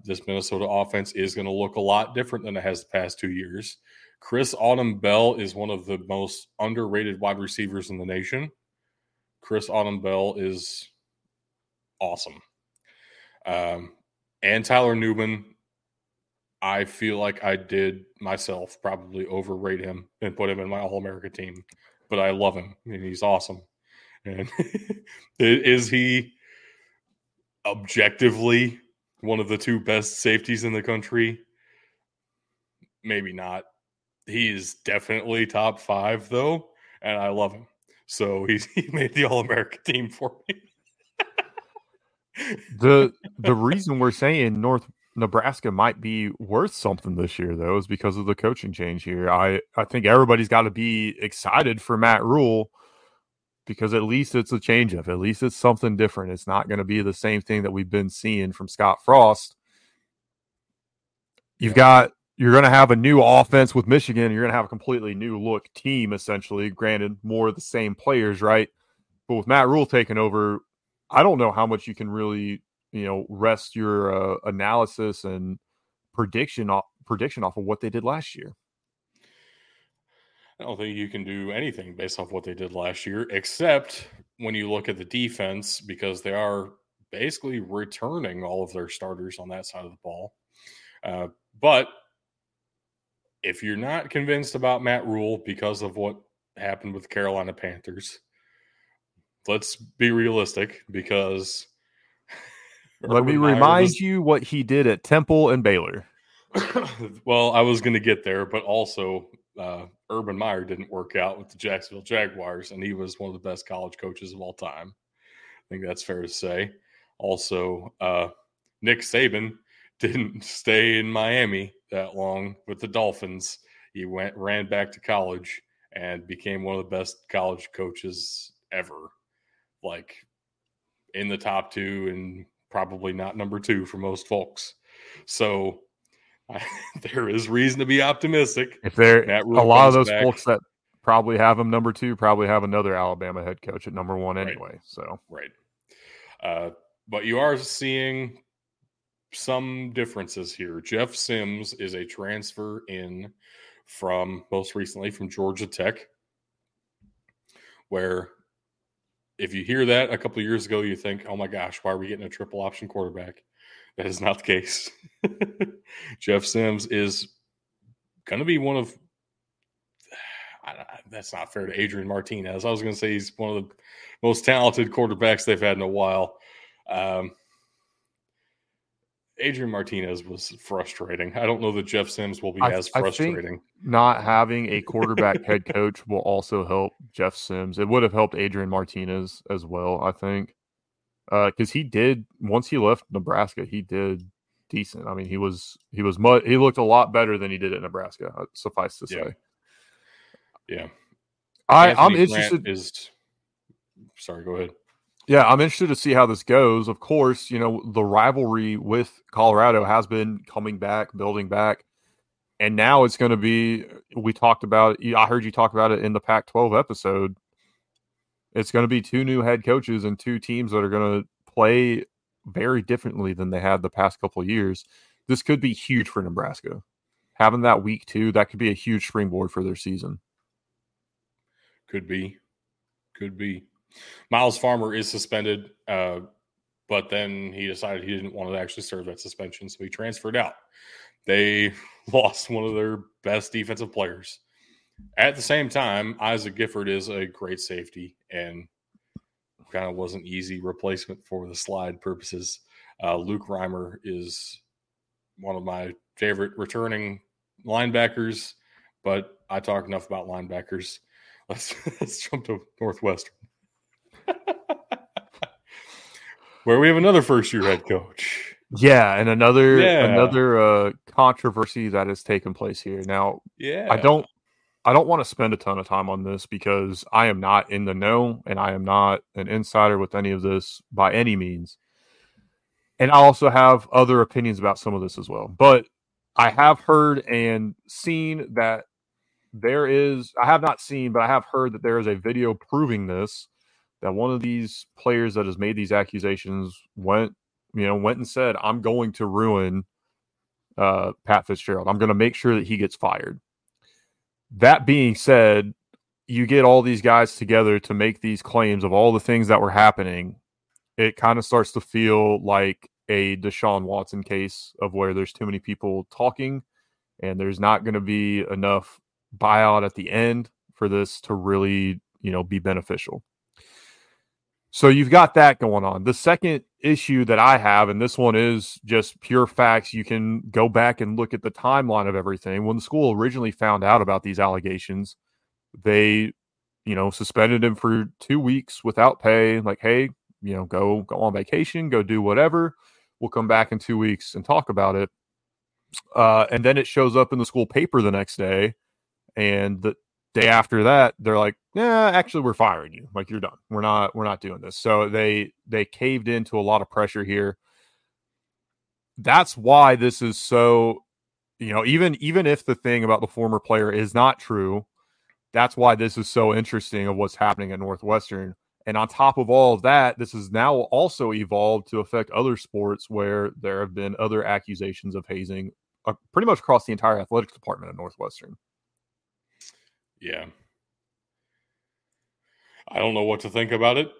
This Minnesota offense is going to look a lot different than it has the past 2 years. Chris Autumn Bell is one of the most underrated wide receivers in the nation. Chris Autumn Bell is awesome. And Tyler Newman, I feel like I did myself probably overrate him and put him in my All-America team, but I love him and he's awesome. And is he objectively one of the 2 best safeties in the country? Maybe not. He is definitely top 5, though, and I love him. So he made the All-America team for me. The reason we're saying Nebraska might be worth something this year, though, is because of the coaching change here. I think everybody's got to be excited for Matt Rhule because at least it's a change up. At least it's something different. It's not going to be the same thing that we've been seeing from Scott Frost. You're going to have a new offense with Michigan. You're going to have a completely new look team, essentially. Granted, more of the same players, right? But with Matt Rhule taking over, I don't know how much you can really, rest your analysis and prediction off of what they did last year. I don't think you can do anything based off what they did last year, except when you look at the defense, because they are basically returning all of their starters on that side of the ball. But if you're not convinced about Matt Rhule because of what happened with the Carolina Panthers, let's be realistic, because let me remind you what he did at Temple and Baylor. Well, I was going to get there, but also Urban Meyer didn't work out with the Jacksonville Jaguars, and he was one of the best college coaches of all time. I think that's fair to say. Also, Nick Saban didn't stay in Miami that long with the Dolphins. He ran back to college and became one of the best college coaches ever. Like in the top 2 and probably not number 2 for most folks. So there is reason to be optimistic. If there a lot of those back, folks that probably have him number 2, probably have another Alabama head coach at number 1 anyway. Right. But you are seeing some differences here. Jeff Sims is a transfer in from most recently from Georgia Tech, where if you hear that a couple of years ago, you think, oh my gosh, why are we getting a triple option quarterback? That is not the case. Jeff Sims is going to be one of – that's not fair to Adrian Martinez. I was going to say he's one of the most talented quarterbacks they've had in a while. Adrian Martinez was frustrating. I don't know that Jeff Sims will be as frustrating. I think not having a quarterback head coach will also help Jeff Sims. It would have helped Adrian Martinez as well, I think. Because he did, once he left Nebraska, he did decent. I mean, he looked a lot better than he did at Nebraska, suffice to say. Yeah. I'm interested. Sorry, go ahead. Yeah, I'm interested to see how this goes. Of course, the rivalry with Colorado has been coming back, building back. And now it's going to be, we talked about it. I heard you talk about it in the Pac-12 episode. It's going to be 2 new head coaches and 2 teams that are going to play very differently than they had the past couple of years. This could be huge for Nebraska. Having that week two, that could be a huge springboard for their season. Could be. Could be. Miles Farmer is suspended, but then he decided he didn't want to actually serve that suspension, so he transferred out. They lost one of their best defensive players. At the same time, Isaac Gifford is a great safety and kind of was an easy replacement for the slide purposes. Luke Reimer is one of my favorite returning linebackers, but I talk enough about linebackers. Let's jump to Northwestern, where we have another first-year head coach. Yeah, and another controversy that has taken place here. Now, I don't want to spend a ton of time on this because I am not in the know and I am not an insider with any of this by any means. And I also have other opinions about some of this as well. But I have heard and seen that I have heard that there is a video proving this, that one of these players that has made these accusations went and said, I'm going to ruin Pat Fitzgerald. I'm going to make sure that he gets fired. That being said, you get all these guys together to make these claims of all the things that were happening. It kind of starts to feel like a Deshaun Watson case of where there's too many people talking and there's not going to be enough buyout at the end for this to really, be beneficial. So you've got that going on. The second issue that I have, and this one is just pure facts. You can go back and look at the timeline of everything. When the school originally found out about these allegations, they, suspended him for 2 weeks without pay. Like, hey, go on vacation, go do whatever. We'll come back in 2 weeks and talk about it. And then it shows up in the school paper the next day. And the day after that, they're like, yeah, actually, we're firing you. Like, you're done. We're not doing this. So they caved into a lot of pressure here. That's why this is so, even if the thing about the former player is not true, that's why this is so interesting of what's happening at Northwestern. And on top of all of that, this has now also evolved to affect other sports where there have been other accusations of hazing pretty much across the entire athletics department at Northwestern. Yeah. I don't know what to think about it.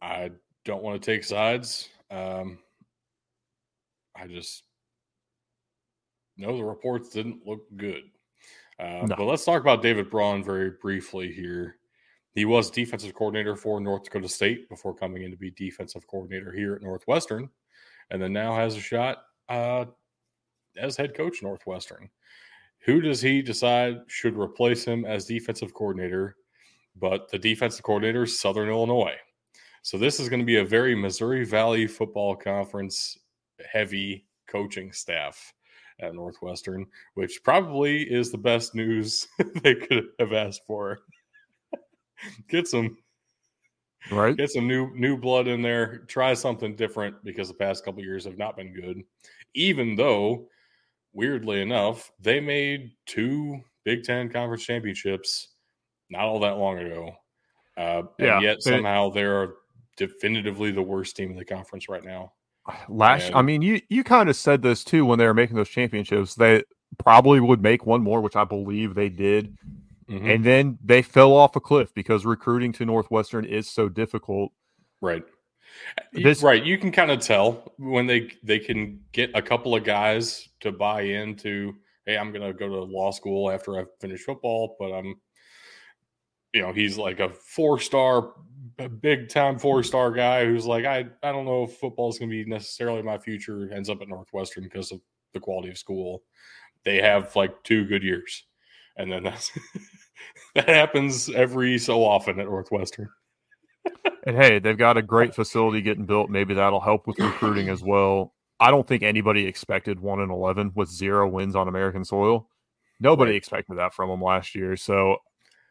I don't want to take sides. I just know the reports didn't look good. But let's talk about David Braun very briefly here. He was defensive coordinator for North Dakota State before coming in to be defensive coordinator here at Northwestern, and then now has a shot as head coach Northwestern. Who does he decide should replace him as defensive coordinator? But the defensive coordinator is Southern Illinois. So this is going to be a very Missouri Valley Football Conference heavy coaching staff at Northwestern, which probably is the best news they could have asked for. Get some new blood in there. Try something different because the past couple of years have not been good, even though, weirdly enough, they made 2 Big Ten conference championships not all that long ago. And yet somehow they're definitively the worst team in the conference right now. You kind of said this too when they were making those championships. They probably would make one more, which I believe they did. Mm-hmm. And then they fell off a cliff because recruiting to Northwestern is so difficult. Right. You can kind of tell when they can get a couple of guys to buy into, hey, I'm going to go to law school after I finish football, but I'm, he's like a 4-star, big-time 4-star guy who's like, I don't know if football is going to be necessarily my future, ends up at Northwestern because of the quality of school. They have like 2 good years, and then that happens every so often at Northwestern. And, hey, they've got a great facility getting built. Maybe that'll help with recruiting as well. I don't think anybody expected 1-11 with 0 wins on American soil. Nobody expected that from them last year. So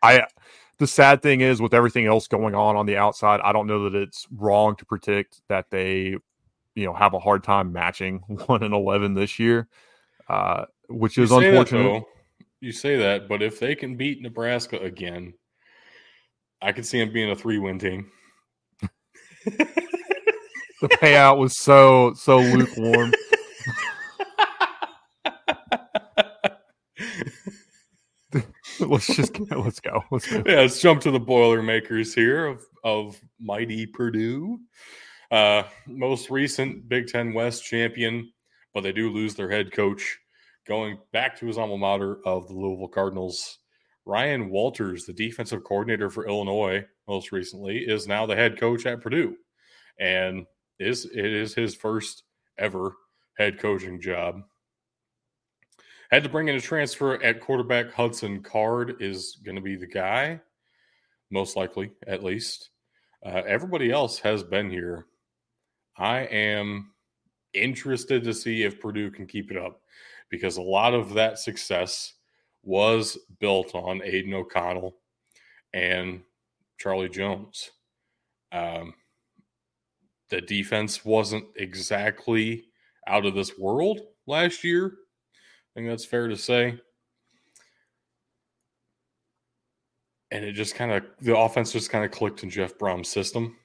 the sad thing is with everything else going on the outside, I don't know that it's wrong to predict that they, have a hard time matching 1-11 this year, which is unfortunate. You say that, but if they can beat Nebraska again, I could see them being a 3-win team. The payout was so lukewarm. Let's go. Yeah, let's jump to the Boilermakers here of mighty Purdue. Most recent Big Ten West champion, but they do lose their head coach, going back to his alma mater of the Louisville Cardinals. Ryan Walters, the defensive coordinator for Illinois, most recently, is now the head coach at Purdue. And it is his first ever head coaching job. Had to bring in a transfer at quarterback. Hudson Card is going to be the guy, most likely, at least. Everybody else has been here. I am interested to see if Purdue can keep it up, because a lot of that success was built on Aiden O'Connell and Charlie Jones. The defense wasn't exactly out of this world last year. I think that's fair to say. And it just kind of, the offense just kind of clicked in Jeff Brom's system.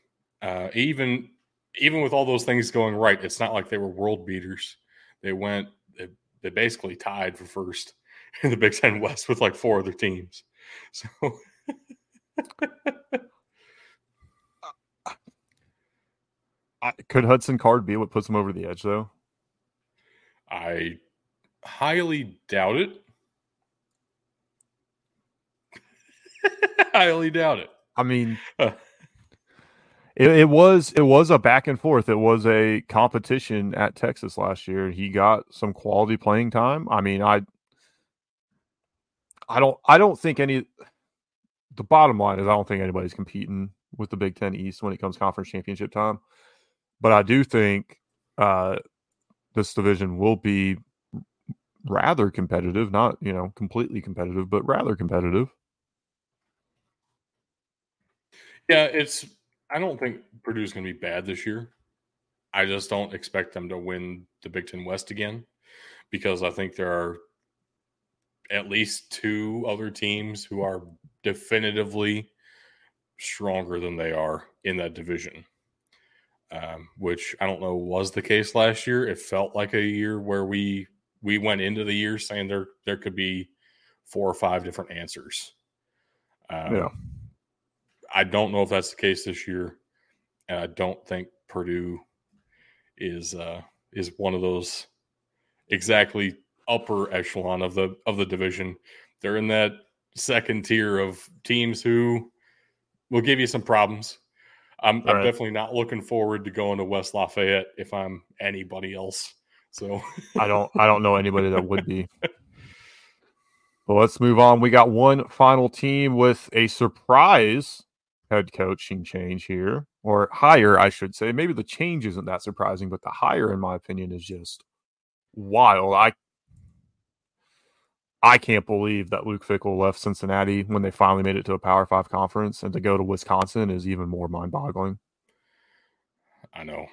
Even with all those things going right, it's not like they were world beaters. They basically tied for first in the Big Ten West with like four other teams. So could Hudson Card be what puts them over the edge, though? I highly doubt it. Highly doubt it. I mean, it was a back and forth. It was a competition at Texas last year. He got some quality playing time. I mean, the bottom line is I don't think anybody's competing with the Big Ten East when it comes conference championship time. But I do think this division will be rather competitive, not, completely competitive, but rather competitive. Yeah, I don't think Purdue's going to be bad this year. I just don't expect them to win the Big Ten West again, because I think there are at least two other teams who are definitively stronger than they are in that division, which I don't know was the case last year. It felt like a year where we went into the year saying there could be four or five different answers. Yeah. I don't know if that's the case this year, and I don't think Purdue is one of those exactly upper echelon of the division. They're in that second tier of teams who will give you some problems. I'm definitely not looking forward to going to West Lafayette if I'm anybody else. So I don't know anybody that would be. But let's move on. We got one final team with a surprise head coaching change here, or hire, I should say. Maybe the change isn't that surprising, but the hire, in my opinion, is just wild. I can't believe that Luke Fickell left Cincinnati when they finally made it to a Power 5 conference, and to go to Wisconsin is even more mind-boggling. I know.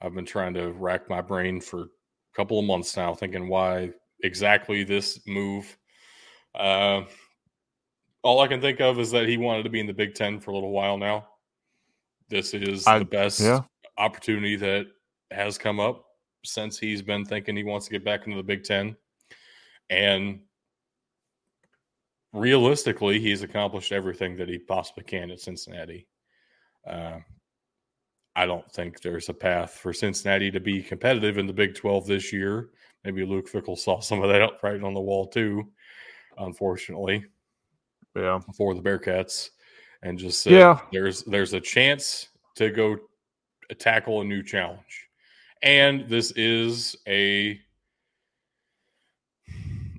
I've been trying to rack my brain for a couple of months now thinking why exactly this move. All I can think of is that he wanted to be in the Big Ten for a little while now. This is the best opportunity that has come up since he's been thinking he wants to get back into the Big Ten. And realistically, he's accomplished everything that he possibly can at Cincinnati. I don't think there's a path for Cincinnati to be competitive in the Big 12 this year. Maybe Luke Fickell saw some of that up right on the wall too, unfortunately. Yeah, for the Bearcats, and just said, yeah, there's a chance to go tackle a new challenge. And this is I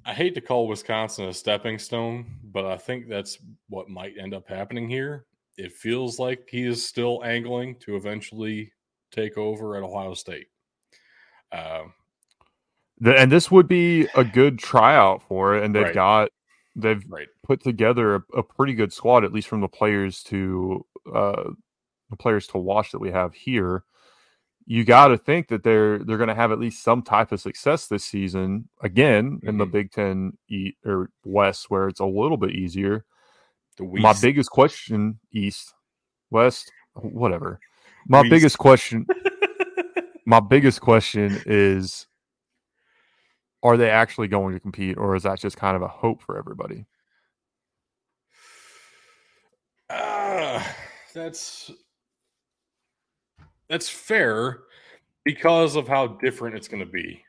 hate to call Wisconsin a stepping stone, but I think that's what might end up happening here. It feels like he is still angling to eventually take over at Ohio State. And this would be a good tryout for it, and they've put together a pretty good squad, at least from the players to watch that we have here. You got to think that they're going to have at least some type of success this season again, mm-hmm. in the Big Ten or West, where it's a little bit easier. My biggest question, East, West, whatever. My biggest question, is, are they actually going to compete, or is that just kind of a hope for everybody? That's fair because of how different it's going to be,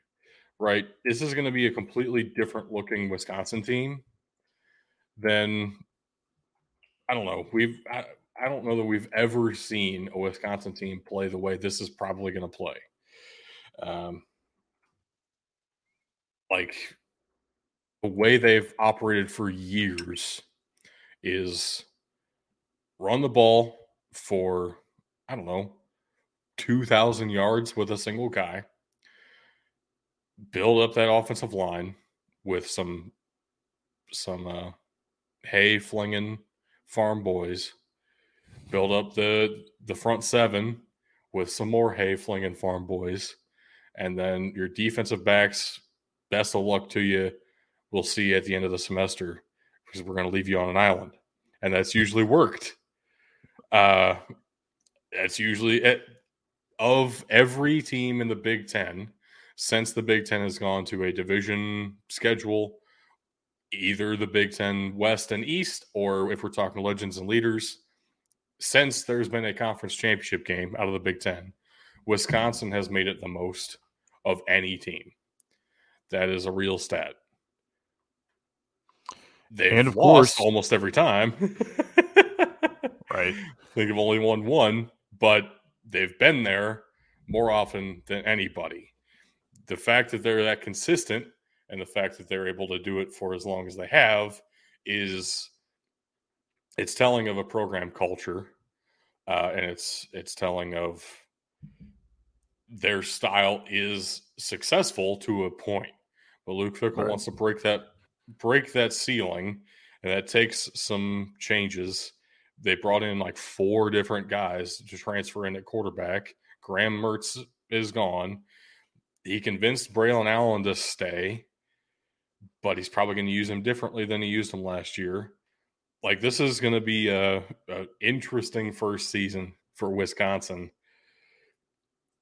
right? This is going to be a completely different looking Wisconsin team than, I don't know. I don't know that we've ever seen a Wisconsin team play the way this is probably going to play. Like the way they've operated for years is run the ball for, 2,000 yards with a single guy, build up that offensive line with some hay flinging farm boys, build up the front seven with some more hay flinging farm boys, and then your defensive backs, best of luck to you. We'll see you at the end of the semester because we're going to leave you on an island. And that's usually worked. That's usually it. Of every team in the Big Ten, since the Big Ten has gone to a division schedule, either the Big Ten West and East, or if we're talking legends and leaders, since there's been a conference championship game out of the Big Ten, Wisconsin has made it the most of any team. That is a real stat. They've lost almost every time. Right. I think they've only won one, but they've been there more often than anybody. The fact that they're that consistent and the fact that they're able to do it for as long as they have is it's telling of a program culture, and it's telling of their style is successful to a point. But Luke Fickell wants to break that ceiling, and that takes some changes. They brought in like four different guys to transfer in at quarterback. Graham Mertz is gone. He convinced Braylon Allen to stay, but he's probably going to use him differently than he used him last year. Like, this is going to be an interesting first season for Wisconsin.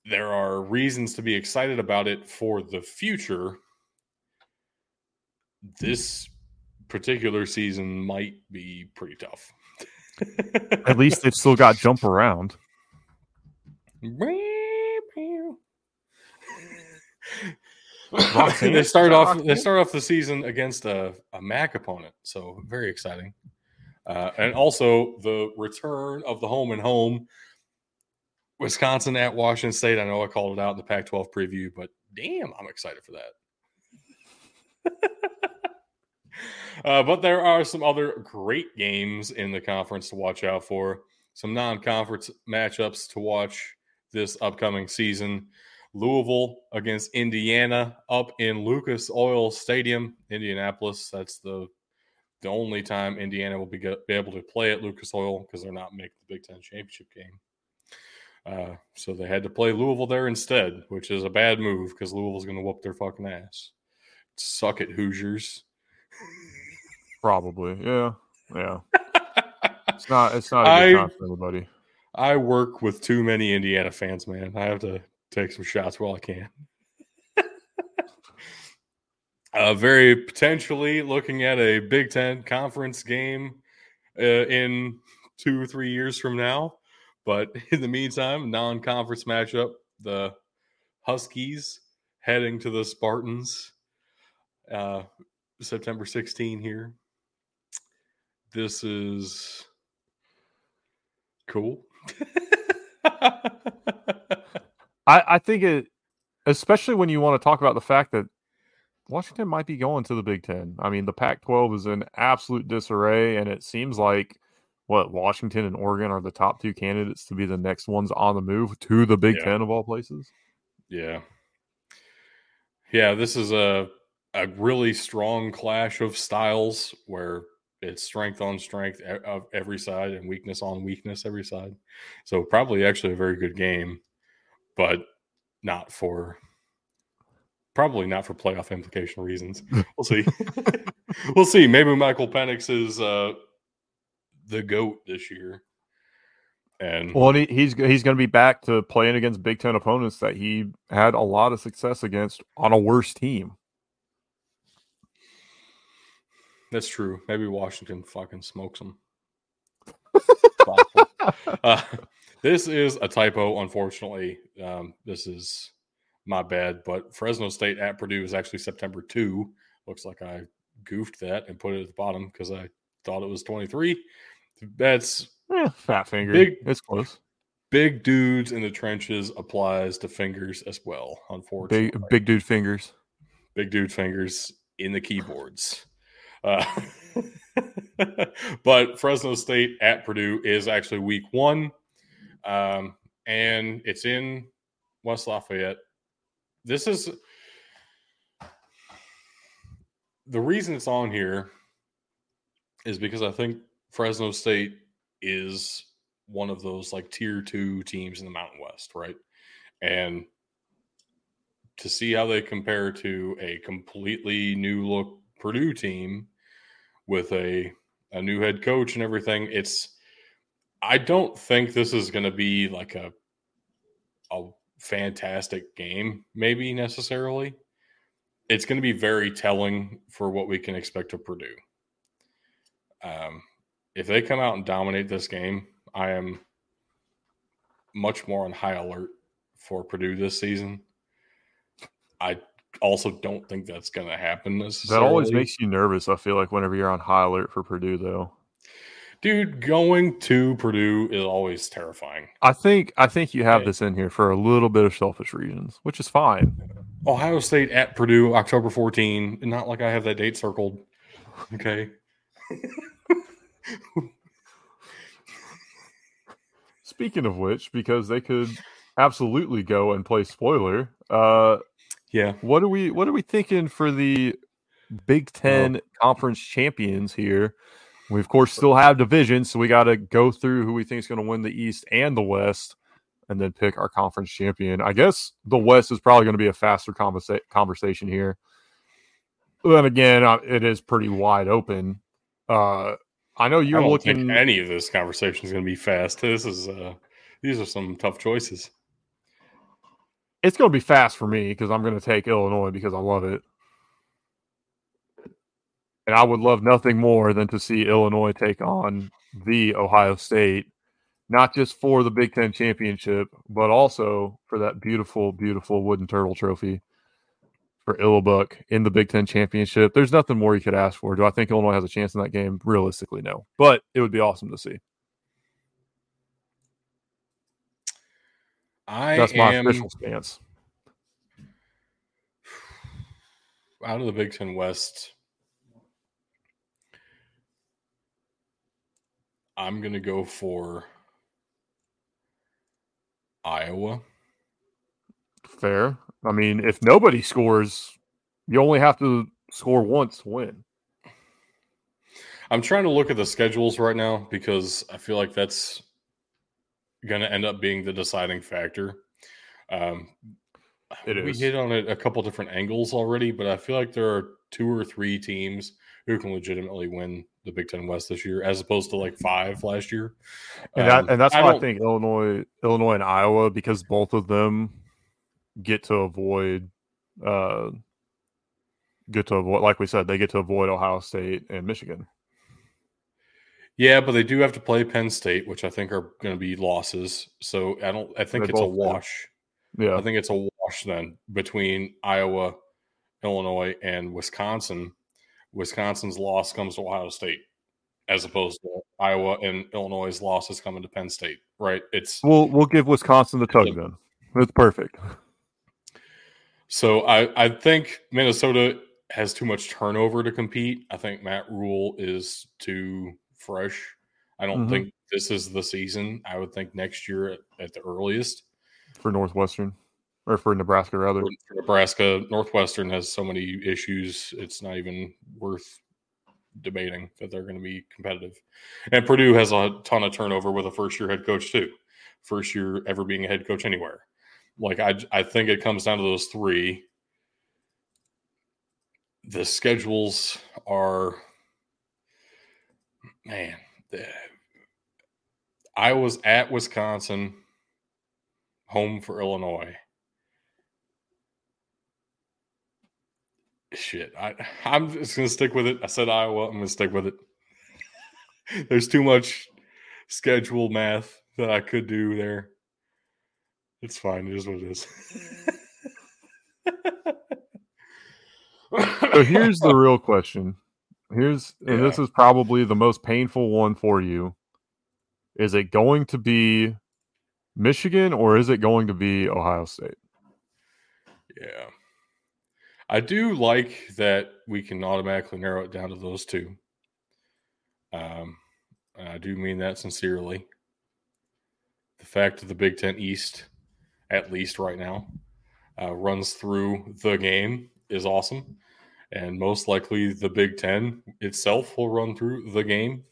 There are reasons to be excited about it for the future. This particular season might be pretty tough. At least they've still got jump around. They start off the season against a MAC opponent, so very exciting. And also the return of the home and home. Wisconsin at Washington State. I know I called it out in the Pac-12 preview, but damn, I'm excited for that. But there are some other great games in the conference to watch out for. Some non-conference matchups to watch this upcoming season. Louisville against Indiana up in Lucas Oil Stadium, Indianapolis. That's the only time Indiana will be able to play at Lucas Oil because they're not making the Big Ten championship game. So they had to play Louisville there instead, which is a bad move because Louisville's going to whoop their fucking ass. Suck it, Hoosiers. Probably, yeah. It's not a good time for everybody. I work with too many Indiana fans, man. I have to take some shots while I can. Very potentially looking at a Big Ten conference game in 2 or 3 years from now. But in the meantime, non-conference matchup, the Huskies heading to the Spartans. September 16 here. This is cool. I think it, especially when you want to talk about the fact that Washington might be going to the Big Ten. I mean, the Pac-12 is in absolute disarray, and it seems like Washington and Oregon are the top two candidates to be the next ones on the move to the Big Ten of all places. Yeah, this is a really strong clash of styles where it's strength on strength of every side and weakness on weakness every side. So probably actually a very good game, but probably not for playoff implication reasons. We'll see. We'll see. Maybe Michael Penix is the GOAT this year. And well, and he's going to be back to playing against Big Ten opponents that he had a lot of success against on a worse team. That's true. Maybe Washington fucking smokes him. This is a typo, unfortunately. This is my bad, but Fresno State at Purdue is actually September 2. Looks like I goofed that and put it at the bottom because I thought it was 23. That's fat finger. It's close. Big Dudes in the Trenches applies to fingers as well, unfortunately. Big dude fingers. Big dude fingers in the keyboards. But Fresno State at Purdue is actually week 1, and it's in West Lafayette. This is the reason it's on here is because I think Fresno State is one of those like tier 2 teams in the Mountain West, right? And to see how they compare to a completely new look Purdue team with a new head coach and everything, I don't think this is going to be like a fantastic game, maybe necessarily. It's going to be very telling for what we can expect of Purdue. If they come out and dominate this game, I am much more on high alert for Purdue this season. I also don't think that's going to happen necessarily. That always makes you nervous, I feel like, whenever you're on high alert for Purdue, though. Dude, going to Purdue is always terrifying. I think you have this in here for a little bit of selfish reasons, which is fine. Ohio State at Purdue, October 14. Not like I have that date circled. Okay. Speaking of which, because they could absolutely go and play spoiler, yeah. What are we thinking for the Big Ten conference champions here? We, of course, still have divisions, so we got to go through who we think is going to win the East and the West and then pick our conference champion. I guess the West is probably going to be a faster conversation here. Then again, it is pretty wide open. I know you're looking. I don't think any of this conversation is going to be fast. This is these are some tough choices. It's going to be fast for me because I'm going to take Illinois because I love it. And I would love nothing more than to see Illinois take on the Ohio State, not just for the Big Ten championship, but also for that beautiful, beautiful wooden turtle trophy for Illabuck in the Big Ten championship. There's nothing more you could ask for. Do I think Illinois has a chance in that game? Realistically, no. But it would be awesome to see. That's my official stance. Out of the Big Ten West, I'm going to go for Iowa. Fair. I mean, if nobody scores, you only have to score once to win. I'm trying to look at the schedules right now because I feel like that's going to end up being the deciding factor. We hit on it a couple different angles already, but I feel like there are 2 or 3 teams who can legitimately win the Big Ten West this year, as opposed to like 5 last year. And that's why I think Illinois and Iowa, because both of them get to avoid, like we said, they get to avoid Ohio State and Michigan. Yeah, but they do have to play Penn State, which I think are going to be losses. So I think it's a wash. Yeah, I think it's a wash then between Iowa, Illinois, and Wisconsin. Wisconsin's loss comes to Ohio State, as opposed to Iowa and Illinois' losses coming to Penn State. Right? We'll give Wisconsin the tug then. That's perfect. So I think Minnesota has too much turnover to compete. I think Matt Rhule is too fresh. I don't think this is the season. I would think next year at the earliest for Northwestern, or for Nebraska rather. For Nebraska, Northwestern has so many issues. It's not even worth debating that they're going to be competitive. And Purdue has a ton of turnover with a first-year head coach too. First year ever being a head coach anywhere. Like I think it comes down to those 3. The schedules are, man, I was at Wisconsin, home for Illinois. Shit, I'm just going to stick with it. I said Iowa. I'm going to stick with it. There's too much schedule math that I could do there. It's fine. It is what it is. So here's the real question. And this is probably the most painful one for you. Is it going to be Michigan or is it going to be Ohio State? Yeah. I do like that we can automatically narrow it down to those two. And I do mean that sincerely. The fact that the Big Ten East, at least right now, runs through the game is awesome. And most likely the Big Ten itself will run through the game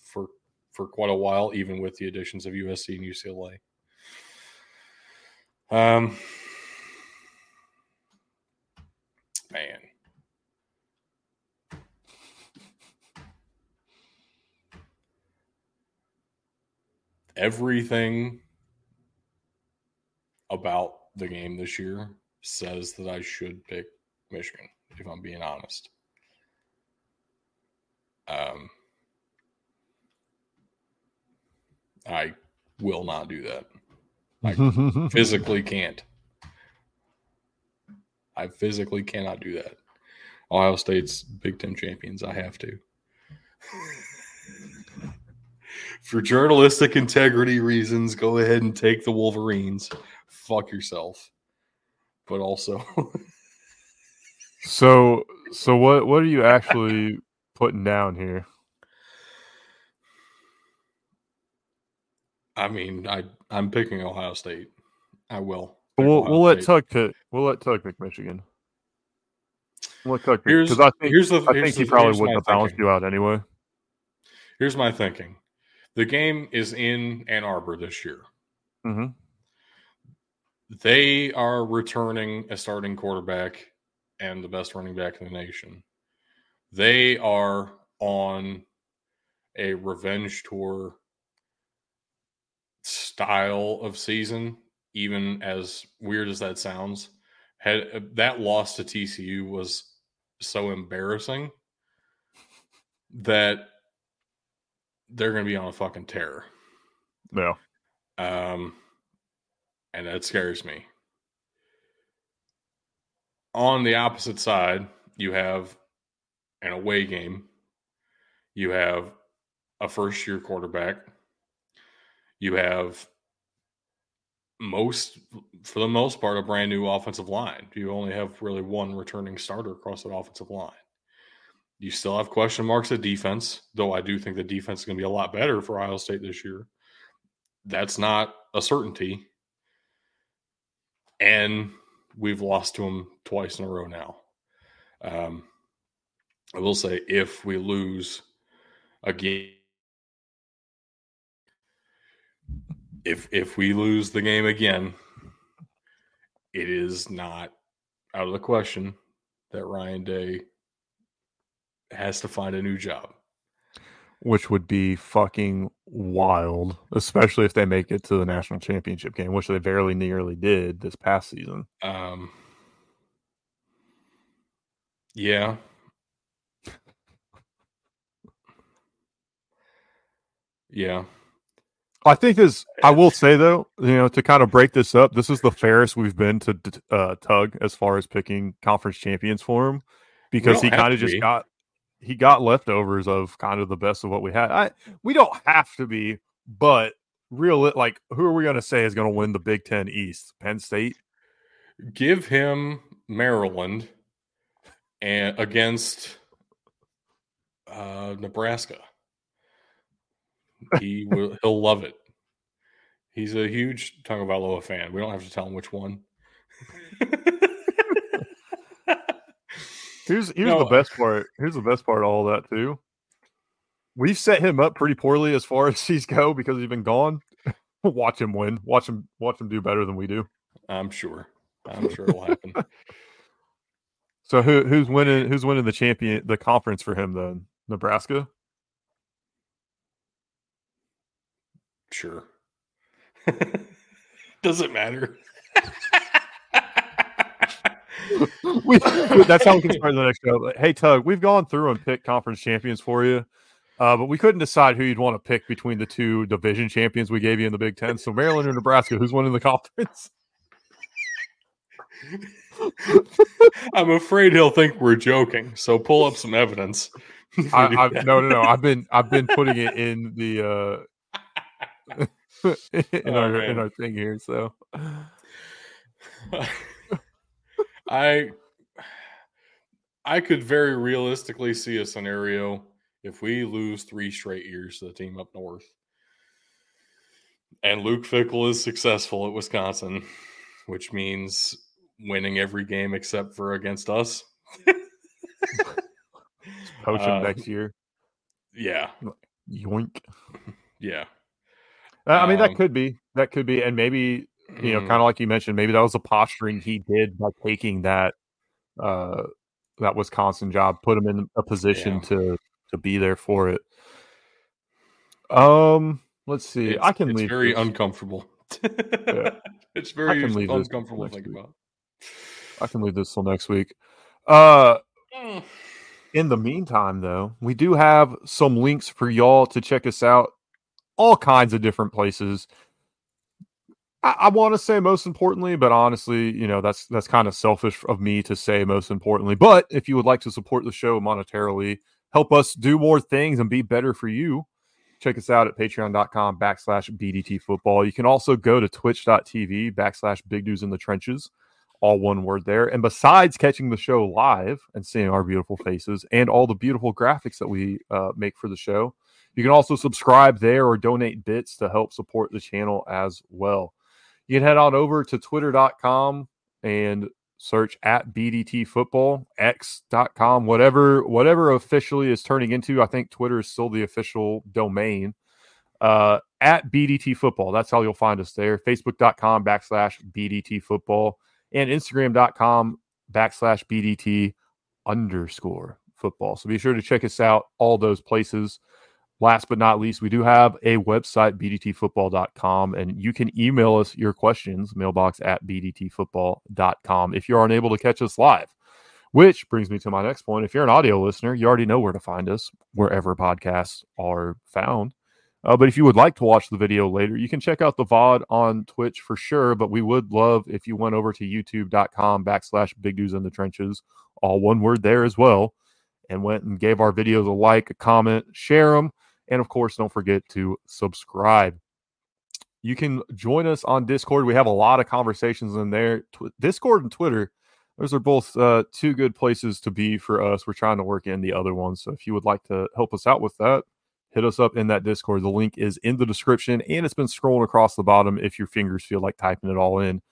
for quite a while, even with the additions of USC and UCLA. Man. Everything about the game this year says that I should pick Michigan, if I'm being honest. I will not do that. I physically can't. I physically cannot do that. Ohio State's Big Ten champions. I have to. For journalistic integrity reasons, go ahead and take the Wolverines. Fuck yourself. But also... So what are you actually putting down here? I mean, I'm picking Ohio State. I will. We'll let Tuck pick Michigan. We'll let Tuck pick, because I think he probably wouldn't have balanced you out anyway. Here's my thinking: the game is in Ann Arbor this year. Mm-hmm. They are returning a starting quarterback and the best running back in the nation. They are on a revenge tour style of season, even as weird as that sounds. That loss to TCU was so embarrassing that they're going to be on a fucking tear. Yeah. And that scares me. On the opposite side, you have an away game. You have a first-year quarterback. You have, for the most part, a brand-new offensive line. You only have really one returning starter across that offensive line. You still have question marks at defense, though I do think the defense is going to be a lot better for Ohio State this year. That's not a certainty. And... we've lost to them twice in a row now. I will say, if we lose a game, if we lose the game again, it is not out of the question that Ryan Day has to find a new job. Which would be fucking wild, especially if they make it to the national championship game, which they nearly did this past season. Yeah. Yeah. I think this, I will say though, to kind of break this up, this is the fairest we've been to Tug as far as picking conference champions for him, because he kind of just got leftovers of kind of the best of what we had. We don't have to be, but who are we going to say is going to win the Big Ten East? Penn State? Give him Maryland and against Nebraska. He'll love it. He's a huge Tagovailoa fan. We don't have to tell him which one. Here's the best part. Here's the best part of all that too. We've set him up pretty poorly as far as he's go because he's been gone. Watch him win. Watch him do better than we do. I'm sure it'll happen. So who's winning the conference for him then? Nebraska? Sure. Doesn't matter. That's how we can start the next show. Like, hey, Tug, we've gone through and picked conference champions for you, but we couldn't decide who you'd want to pick between the two division champions we gave you in the Big Ten. So Maryland or Nebraska, who's winning the conference? I'm afraid he'll think we're joking. So pull up some evidence. No. I've been putting it in the in our thing here. So. I could very realistically see a scenario if we lose 3 straight years to the team up north and Luke Fickell is successful at Wisconsin, which means winning every game except for against us. Poach him next year. Yeah. Yoink. Yeah. I mean, that could be. And maybe, you know, kind of like you mentioned, maybe that was a posturing he did by taking that that Wisconsin job, put him in a position to be there for it. Let's see. It's very uncomfortable. Yeah. It's very uncomfortable to think about. I can leave this till next week. In the meantime, though, we do have some links for y'all to check us out. All kinds of different places. I want to say most importantly, but honestly, you know, that's kind of selfish of me to say most importantly. But if you would like to support the show monetarily, help us do more things and be better for you, check us out at patreon.com/BDT football. You can also go to twitch.tv/Big Dudes in the Trenches, all one word there. And besides catching the show live and seeing our beautiful faces and all the beautiful graphics that we make for the show, you can also subscribe there or donate bits to help support the channel as well. You can head on over to twitter.com and search @BDT football, x.com, whatever officially is turning into. I think Twitter is still the official domain. @BDT football. That's how you'll find us there. Facebook.com/BDT football and Instagram.com/BDT_football. So be sure to check us out all those places. Last but not least, we do have a website, bdtfootball.com, and you can email us your questions, mailbox@bdtfootball.com, if you're unable to catch us live. Which brings me to my next point. If you're an audio listener, you already know where to find us, wherever podcasts are found. But if you would like to watch the video later, you can check out the VOD on Twitch for sure, but we would love if you went over to youtube.com/Big Dudes in the Trenches, all one word there as well, and went and gave our videos a like, a comment, share them. And, of course, don't forget to subscribe. You can join us on Discord. We have a lot of conversations in there. Discord and Twitter, those are both two good places to be for us. We're trying to work in the other one. So if you would like to help us out with that, hit us up in that Discord. The link is in the description, and it's been scrolling across the bottom if your fingers feel like typing it all in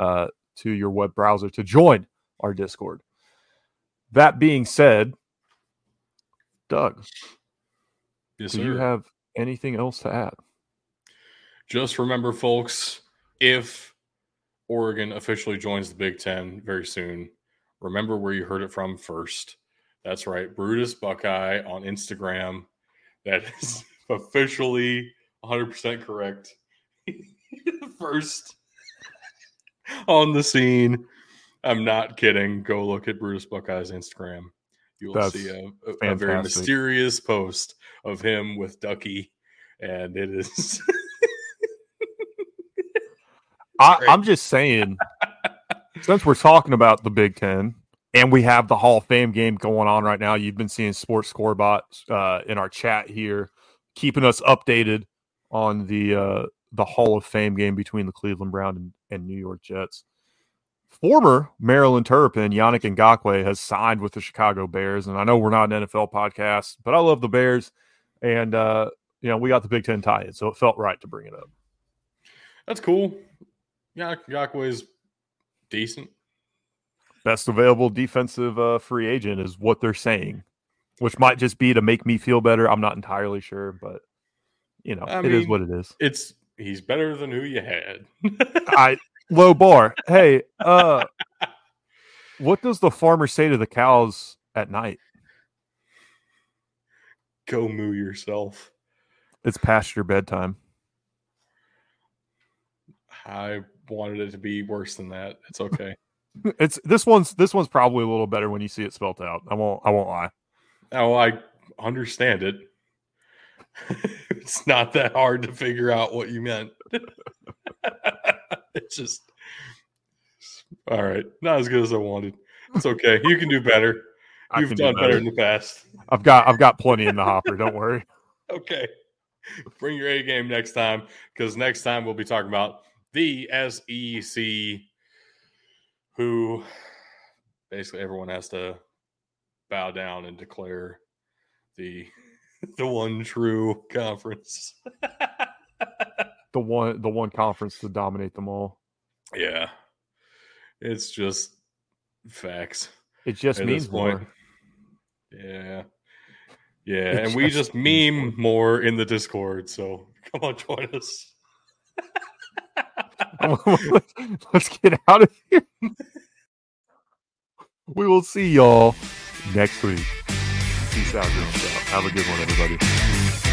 to your web browser to join our Discord. That being said, Doug. Yes, do you have anything else to add? Just remember, folks, if Oregon officially joins the Big Ten very soon, remember where you heard it from first. That's right. Brutus Buckeye on Instagram. That is officially 100% correct. First on the scene. I'm not kidding. Go look at Brutus Buckeye's Instagram. You'll see a very mysterious post of him with Ducky, and it is. I'm just saying, since we're talking about the Big Ten, and we have the Hall of Fame game going on right now, you've been seeing Sports Scorebot in our chat here, keeping us updated on the Hall of Fame game between the Cleveland Browns and New York Jets. Former Maryland Terrapin Yannick Ngakoue has signed with the Chicago Bears, and I know we're not an NFL podcast, but I love the Bears, and you know, we got the Big Ten tie-in, so it felt right to bring it up. That's cool. Yannick Ngakoue is decent. Best available defensive free agent is what they're saying, which might just be to make me feel better. I'm not entirely sure, but you know, I mean, is what it is. He's better than who you had. Low bar. Hey, what does the farmer say to the cows at night? Go moo yourself. It's past your bedtime. I wanted it to be worse than that. It's okay. This one's probably a little better when you see it spelt out. I won't lie. Oh, I understand it. It's not that hard to figure out what you meant. It's just all right. Not as good as I wanted. It's okay. You can do better. You've done better in the past. I've got plenty in the hopper. Don't worry. Okay. Bring your A game next time, because next time we'll be talking about the SEC, who basically everyone has to bow down and declare the one true conference. The one conference to dominate them all. Yeah. It's just facts. It just means more. Yeah. Yeah, and we just meme more in the Discord, so come on, join us. Let's get out of here. We will see y'all next week. Peace out, girls. Have a good one, everybody.